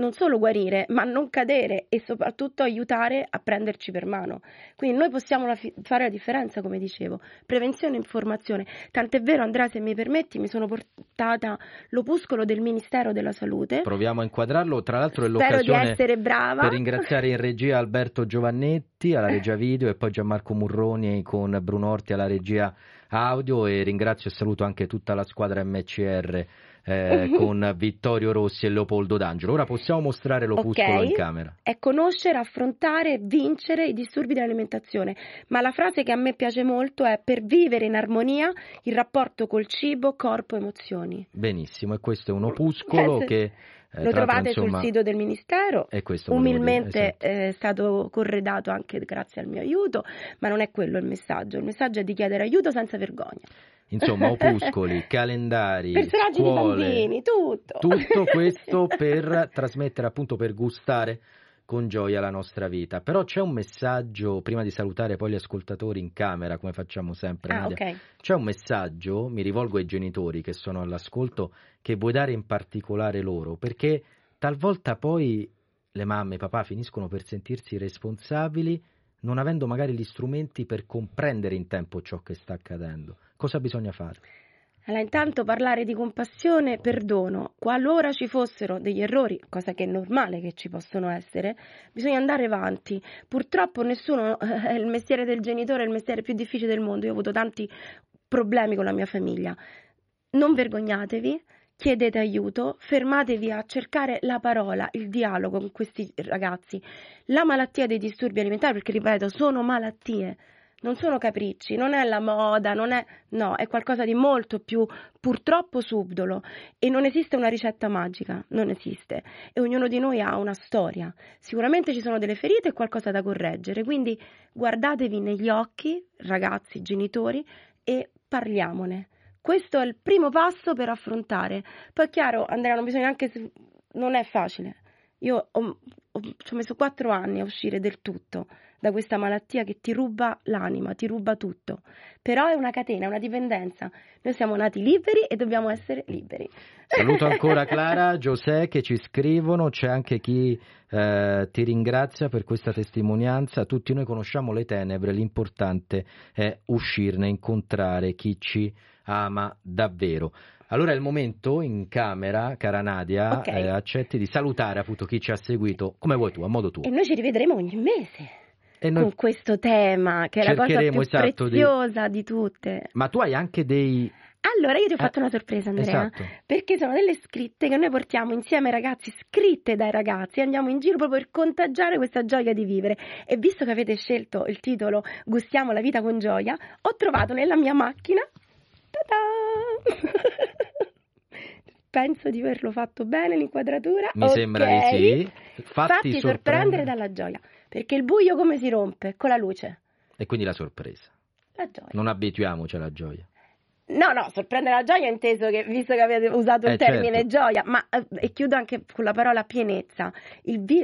non solo guarire, ma non cadere e soprattutto aiutare a prenderci per mano. Quindi noi possiamo fare la differenza, come dicevo. Prevenzione e informazione. Tant'è vero, Andrea, se mi permetti, mi sono portata l'opuscolo del Ministero della Salute. Proviamo a inquadrarlo. Tra l'altro è l'occasione per ringraziare in regia Alberto Giovannetti alla regia video e poi Gianmarco Murroni con Bruno Orti alla regia audio, e ringrazio e saluto anche tutta la squadra MCR. Con Vittorio Rossi e Leopoldo D'Angelo. Ora possiamo mostrare l'opuscolo in camera. È conoscere, affrontare e vincere i disturbi dell'alimentazione, ma la frase che a me piace molto è: per vivere in armonia il rapporto col cibo, corpo, emozioni. Benissimo, e questo è un opuscolo che lo trovate sul sito del Ministero, e questo umilmente è stato corredato anche grazie al mio aiuto, ma non è quello il messaggio. Il messaggio è di chiedere aiuto senza vergogna. Insomma, opuscoli, calendari, personaggi, scuole, di bambini, tutto questo per trasmettere, appunto, per gustare con gioia la nostra vita. Però c'è un messaggio, prima di salutare poi gli ascoltatori in camera, come facciamo sempre, Nadia. Okay. C'è un messaggio, mi rivolgo ai genitori che sono all'ascolto, che vuoi dare in particolare loro, perché talvolta poi le mamme e i papà finiscono per sentirsi responsabili, non avendo magari gli strumenti per comprendere in tempo ciò che sta accadendo. Cosa bisogna fare? Allora, intanto parlare di compassione e perdono. Qualora ci fossero degli errori, cosa che è normale che ci possono essere, bisogna andare avanti. Purtroppo nessuno, il mestiere del genitore è il mestiere più difficile del mondo. Io ho avuto tanti problemi con la mia famiglia. Non vergognatevi, chiedete aiuto, fermatevi a cercare la parola, il dialogo con questi ragazzi. La malattia dei disturbi alimentari, perché ripeto, sono malattie, non sono capricci, non è la moda, non è... no, è qualcosa di molto più purtroppo subdolo e non esiste una ricetta magica, non esiste, e ognuno di noi ha una storia. Sicuramente ci sono delle ferite e qualcosa da correggere, quindi guardatevi negli occhi, ragazzi, genitori, e parliamone. Questo è il primo passo per affrontare. Poi è chiaro, Andrea, non bisogna anche... non è facile. Io ci ho messo 4 anni a uscire del tutto da questa malattia che ti ruba l'anima, ti ruba tutto. Però è una catena, è una dipendenza. Noi siamo nati liberi e dobbiamo essere liberi. Saluto ancora Clara, Giuseppe che ci scrivono, c'è anche chi ti ringrazia per questa testimonianza. Tutti noi conosciamo le tenebre, l'importante è uscirne, incontrare chi ci ama davvero. Allora è il momento in camera, cara Nadia, okay. Accetti di salutare appunto chi ci ha seguito, come vuoi tu, a modo tuo. E noi ci rivedremo ogni mese e noi con questo tema, che è la cosa più preziosa di tutte. Ma tu hai anche dei... Allora, io ti ho fatto una sorpresa, Andrea, esatto, perché sono delle scritte che noi portiamo insieme ai ragazzi, scritte dai ragazzi, andiamo in giro proprio per contagiare questa gioia di vivere. E visto che avete scelto il titolo Gustiamo la vita con gioia, ho trovato nella mia macchina... Penso di averlo fatto bene l'inquadratura. Mi okay. sembra di sì. Fatti sorprendere dalla gioia, perché il buio come si rompe? Con la luce. E quindi la sorpresa. La gioia. Non abituiamoci alla gioia. No, no, sorprendere la gioia inteso che, visto che avete usato il termine certo. gioia, ma e chiudo anche con la parola pienezza.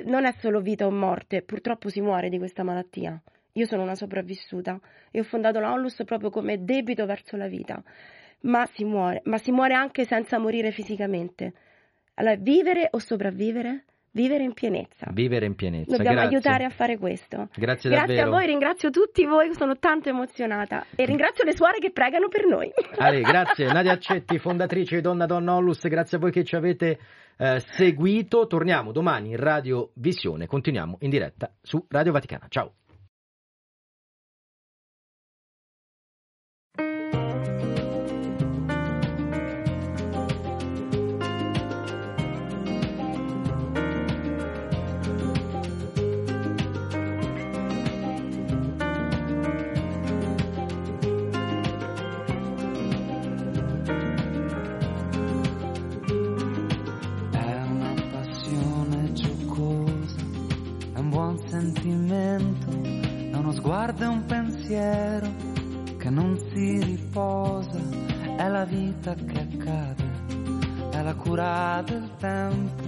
Non è solo vita o morte, purtroppo si muore di questa malattia. Io sono una sopravvissuta e ho fondato la Onlus proprio come debito verso la vita, ma si muore anche senza morire fisicamente. Allora, vivere o sopravvivere? Vivere in pienezza. Vivere in pienezza. Dobbiamo grazie. Aiutare a fare questo. Grazie davvero. Grazie a voi, ringrazio tutti voi, sono tanto emozionata e ringrazio le suore che pregano per noi. Ale, grazie. Nadia Accetti, fondatrice di Donna Donna Onlus, grazie a voi che ci avete seguito. Torniamo domani in Radio Visione, continuiamo in diretta su Radio Vaticana. Ciao. Guarda un pensiero che non si riposa, è la vita che accade, è la cura del tempo,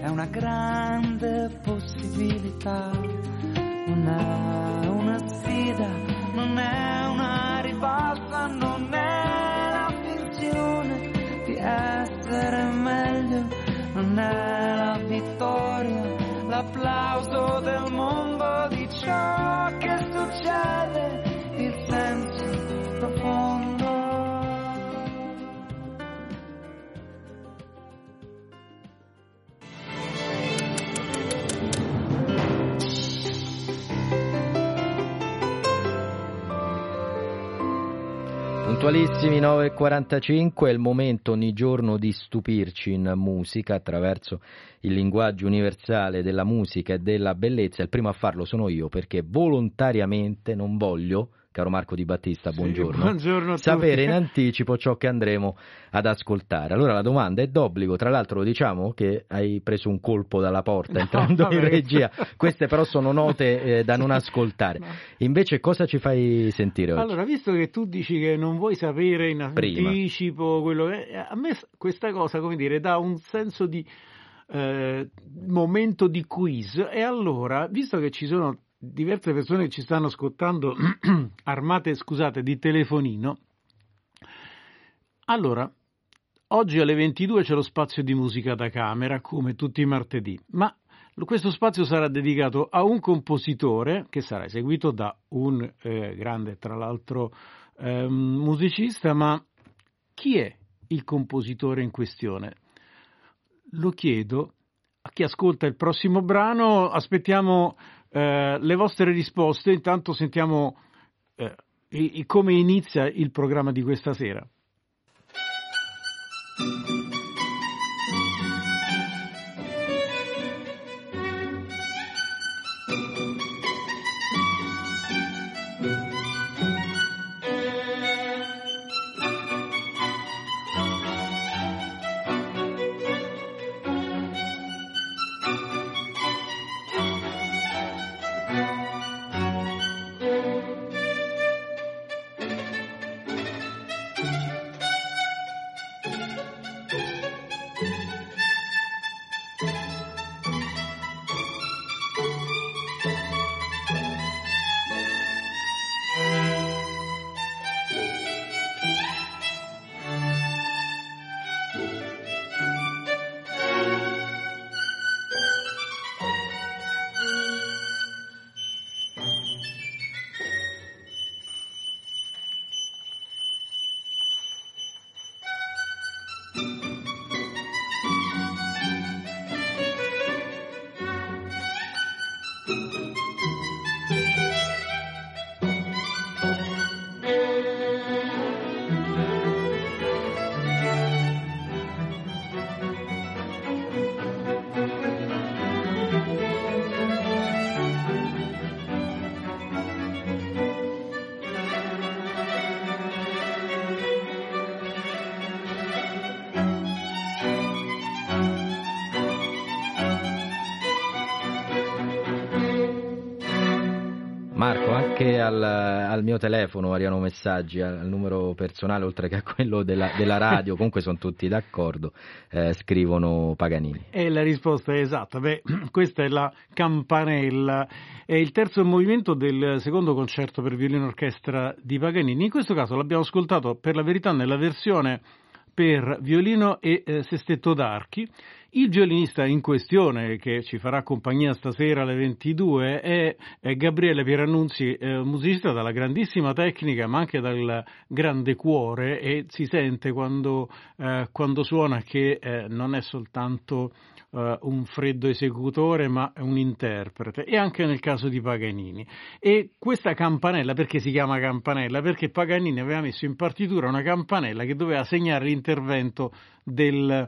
è una grande possibilità, non è una sfida, non è una ribalta, non è la finzione di essere meglio, non è la vittoria, l'applauso del mondo di ciò che succede, il senso profondo. Puntualissimi 9.45, è il momento ogni giorno di stupirci in musica attraverso il linguaggio universale della musica e della bellezza. Il primo a farlo sono io, perché volontariamente non voglio, caro Marco Di Battista, buongiorno, buongiorno a sapere in anticipo ciò che andremo ad ascoltare. Allora la domanda è d'obbligo, tra l'altro lo diciamo che hai preso un colpo dalla porta entrando in regia, queste però sono note da non ascoltare. No. Invece cosa ci fai sentire oggi? Allora, visto che tu dici che non vuoi sapere in anticipo quello che... a me questa cosa, come dire, dà un senso di momento di quiz, e allora, visto che ci sono diverse persone che ci stanno ascoltando armate, scusate, di telefonino, allora oggi alle 22 c'è lo spazio di musica da camera come tutti i martedì, ma questo spazio sarà dedicato a un compositore che sarà eseguito da un grande, tra l'altro, musicista. Ma chi è il compositore in questione? Lo chiedo a chi ascolta il prossimo brano. Aspettiamo le vostre risposte, intanto sentiamo come inizia il programma di questa sera. Marco, anche al mio telefono arrivano messaggi, al numero personale oltre che a quello della radio, comunque sono tutti d'accordo, scrivono Paganini. E la risposta è esatta, questa è la campanella, è il terzo movimento del secondo concerto per violino e orchestra di Paganini, in questo caso l'abbiamo ascoltato per la verità nella versione per violino e sestetto d'archi. Il violinista in questione, che ci farà compagnia stasera alle 22, è Gabriele Pierannunzi, musicista dalla grandissima tecnica ma anche dal grande cuore, e si sente quando suona che non è soltanto un freddo esecutore ma un interprete, e anche nel caso di Paganini. E questa campanella, perché si chiama campanella? Perché Paganini aveva messo in partitura una campanella che doveva segnare l'intervento del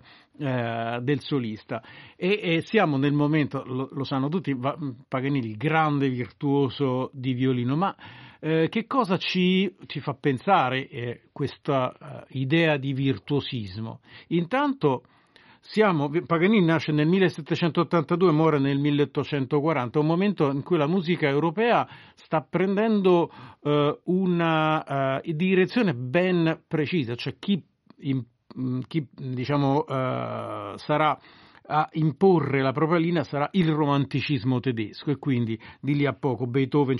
solista, e siamo nel momento, lo sanno tutti, Paganini grande virtuoso di violino, ma che cosa ci fa pensare questa idea di virtuosismo? Intanto Paganini nasce nel 1782, muore nel 1840, un momento in cui la musica europea sta prendendo una direzione ben precisa, cioè chi sarà a imporre la propria linea sarà il romanticismo tedesco, e quindi di lì a poco Beethoven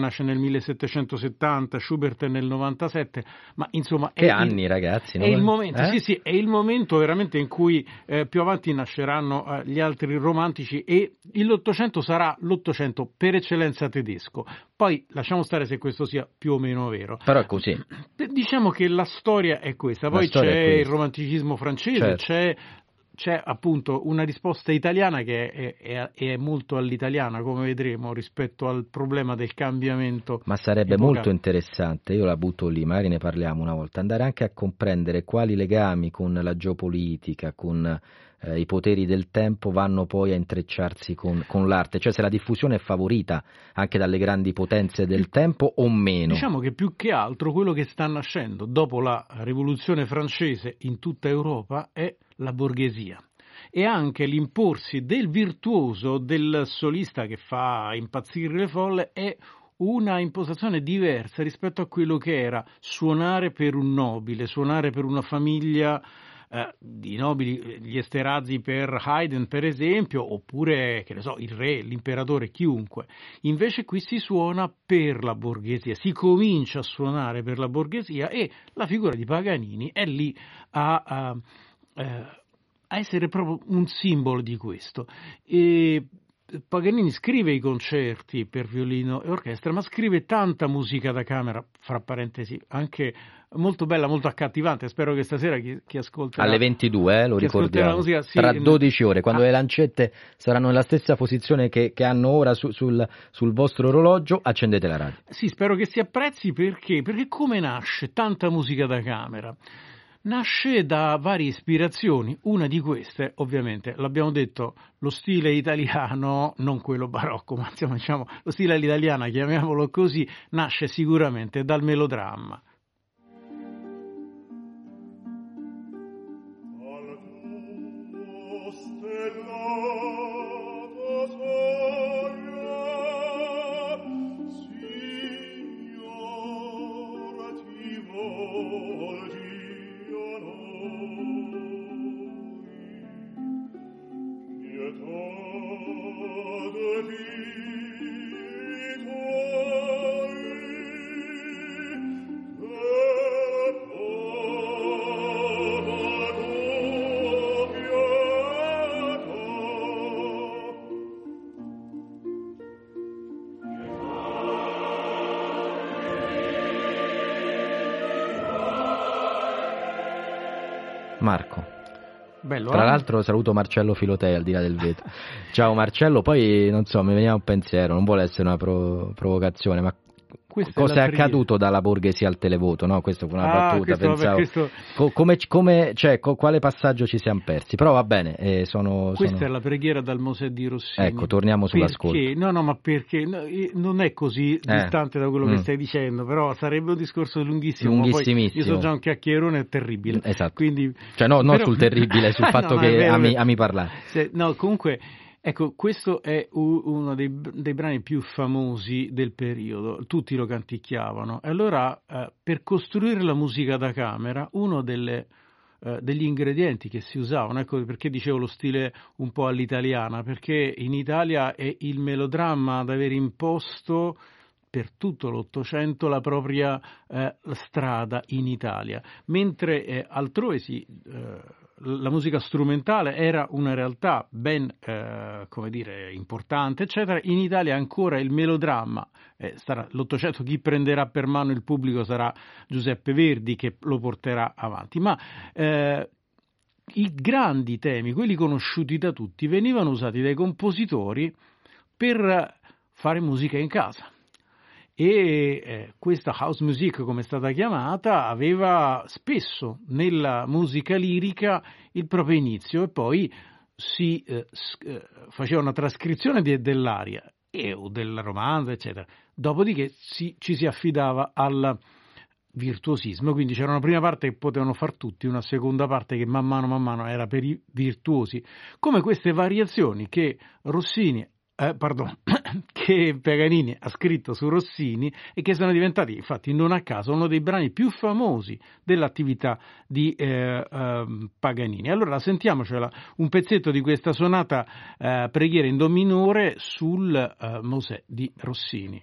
nasce nel 1770, Schubert nel 97, ma insomma è il momento veramente in cui più avanti nasceranno gli altri romantici, e l'Ottocento sarà l'Ottocento per eccellenza tedesco. Poi lasciamo stare se questo sia più o meno vero, però è così. Diciamo che la storia è questa, poi c'è il romanticismo francese, certo. C'è appunto una risposta italiana che è molto all'italiana, come vedremo, rispetto al problema del cambiamento. Ma sarebbe molto interessante, io la butto lì, magari ne parliamo una volta, andare anche a comprendere quali legami con la geopolitica, con i poteri del tempo vanno poi a intrecciarsi con l'arte, cioè se la diffusione è favorita anche dalle grandi potenze del tempo o meno. Diciamo che più che altro quello che sta nascendo dopo la rivoluzione francese in tutta Europa è la borghesia, e anche l'imporsi del virtuoso, del solista che fa impazzire le folle, è una impostazione diversa rispetto a quello che era suonare per un nobile, suonare per una famiglia di nobili, gli Esterhazy per Haydn per esempio, oppure che ne so, il re, l'imperatore, chiunque. Invece qui si suona per la borghesia, si comincia a suonare per la borghesia, e la figura di Paganini è lì a essere proprio un simbolo di questo. E Paganini scrive i concerti per violino e orchestra, ma scrive tanta musica da camera, fra parentesi, anche molto bella, molto accattivante. Spero che stasera chi ascolterà alle 22, lo ricordiamo, musica, sì, tra 12 ore, quando le lancette saranno nella stessa posizione che hanno ora sul vostro orologio, accendete la radio. Sì, spero che si apprezzi, perché come nasce tanta musica da camera? nasce da varie ispirazioni. Una di queste, ovviamente, l'abbiamo detto, lo stile italiano, non quello barocco, ma insomma, diciamo, lo stile all'italiana, chiamiamolo così, nasce sicuramente dal melodramma. Marco, bello, tra l'altro saluto Marcello Filotei al di là del vetro. Ciao Marcello, poi non so, mi veniva un pensiero, non vuole essere una provocazione, ma cosa è accaduto dalla borghesia al televoto? No, questa fu una battuta, pensavo. Questo... quale passaggio ci siamo persi? Però va bene, questa è la preghiera dal Mosè di Rossini. Ecco, torniamo sull'ascolto. Perché? Perché? No, non è così distante da quello che stai dicendo, però sarebbe un discorso lunghissimo. Lunghissimissimo. Poi io so già un chiacchierone terribile. Esatto. Quindi... non sul terribile, sul fatto che ami parlare. Comunque... Ecco, questo è uno dei brani più famosi del periodo, tutti lo canticchiavano. E allora, per costruire la musica da camera, uno degli ingredienti che si usavano, ecco perché dicevo lo stile un po' all'italiana, perché in Italia è il melodramma ad aver imposto per tutto l'Ottocento la propria strada in Italia, mentre altrove la musica strumentale era una realtà ben, importante, eccetera. In Italia ancora il melodramma, sarà l'Ottocento, chi prenderà per mano il pubblico sarà Giuseppe Verdi che lo porterà avanti, ma i grandi temi, quelli conosciuti da tutti, venivano usati dai compositori per fare musica in casa. E questa house music, come è stata chiamata, aveva spesso nella musica lirica il proprio inizio e poi si faceva una trascrizione dell'aria o della romanza, eccetera. Dopodiché ci si affidava al virtuosismo, quindi c'era una prima parte che potevano far tutti, una seconda parte che man mano era per i virtuosi, come queste variazioni che che Paganini ha scritto su Rossini e che sono diventati, infatti, non a caso, uno dei brani più famosi dell'attività di Paganini. Allora sentiamocela un pezzetto di questa sonata preghiera in do minore sul Mosè di Rossini.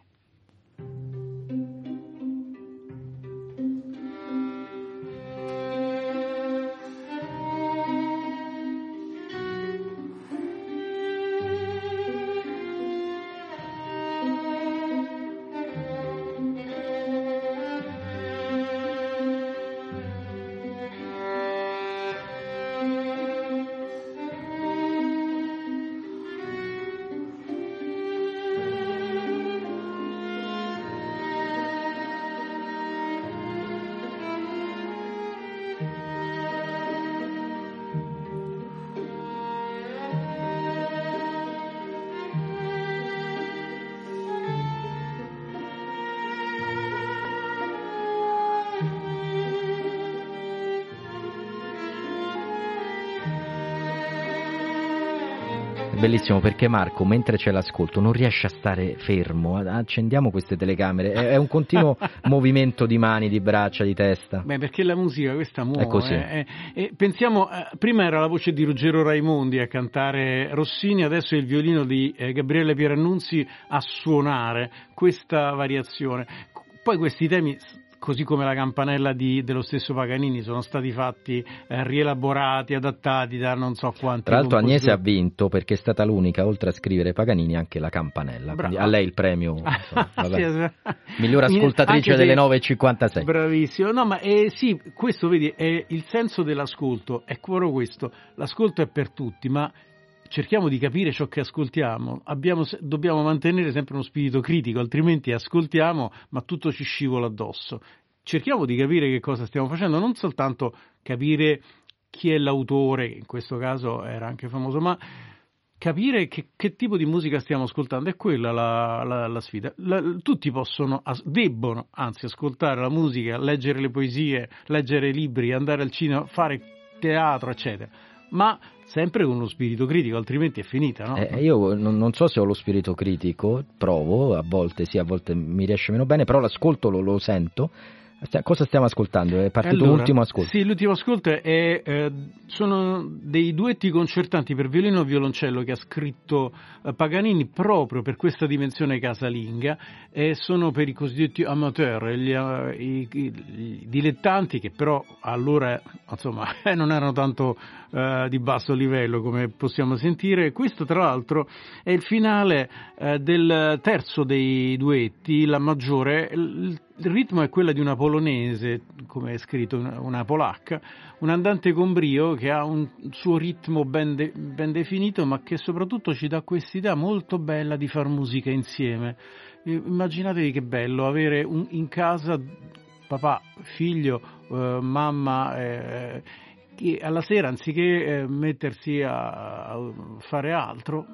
Bellissimo, perché Marco, mentre c'è l'ascolto, non riesce a stare fermo. Accendiamo queste telecamere, è un continuo movimento di mani, di braccia, di testa. Beh, perché la musica questa muove. È così. Pensiamo, prima era la voce di Ruggero Raimondi a cantare Rossini, adesso è il violino di Gabriele Pierannunzi a suonare questa variazione. Poi questi temi, così come la campanella dello stesso Paganini, sono stati fatti, rielaborati, adattati da non so quanti. Tra l'altro Agnese ha vinto perché è stata l'unica, oltre a scrivere Paganini, anche la campanella. Quindi a lei il premio, insomma, miglior ascoltatrice delle 9.56. Bravissimo. Questo, vedi, è il senso dell'ascolto, è proprio questo. L'ascolto è per tutti, ma cerchiamo di capire ciò che ascoltiamo. Dobbiamo mantenere sempre uno spirito critico, altrimenti ascoltiamo ma tutto ci scivola addosso. cerchiamo di capire che cosa stiamo facendo, non soltanto capire chi è l'autore, in questo caso era anche famoso, ma capire che tipo di musica stiamo ascoltando. È quella la sfida. Tutti debbono, anzi, ascoltare la musica, leggere le poesie, leggere libri, andare al cinema, fare teatro, eccetera, ma sempre con lo spirito critico, altrimenti è finita, no? Io non so se ho lo spirito critico, provo, a volte sì, a volte mi riesce meno bene, però l'ascolto lo sento. Cosa stiamo ascoltando? È partito l'ultimo ascolto. Sì, l'ultimo ascolto sono dei duetti concertanti per violino e violoncello che ha scritto Paganini proprio per questa dimensione casalinga, e sono per i cosiddetti amateur, i dilettanti, che però allora non erano tanto di basso livello come possiamo sentire. Questo tra l'altro è il finale del terzo dei duetti, la maggiore. Il ritmo è quello di una polonese, come è scritto, una polacca, un andante con brio, che ha un suo ritmo ben definito, ma che soprattutto ci dà quest'idea molto bella di far musica insieme. Immaginatevi che bello avere in casa papà, figlio, mamma, che alla sera, anziché mettersi a fare altro,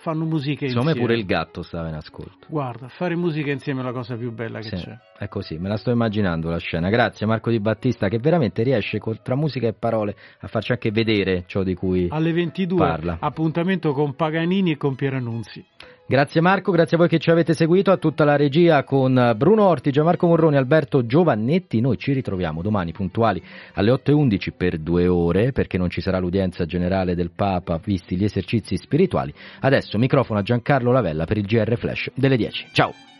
fanno musica insieme. Insomma, pure il gatto stava in ascolto. Guarda, fare musica insieme è la cosa più bella che c'è. È così, me la sto immaginando la scena. Grazie Marco Di Battista, che veramente riesce tra musica e parole a farci anche vedere ciò di cui Alle 22 parla. Appuntamento con Paganini e con Pierannunzi. Grazie Marco, grazie a voi che ci avete seguito, a tutta la regia con Bruno Orti, Gianmarco Murroni, Alberto Giovannetti. Noi ci ritroviamo domani puntuali alle 8:11 per 2 ore, perché non ci sarà l'udienza generale del Papa, visti gli esercizi spirituali. Adesso microfono a Giancarlo Lavella per il GR Flash delle 10. Ciao!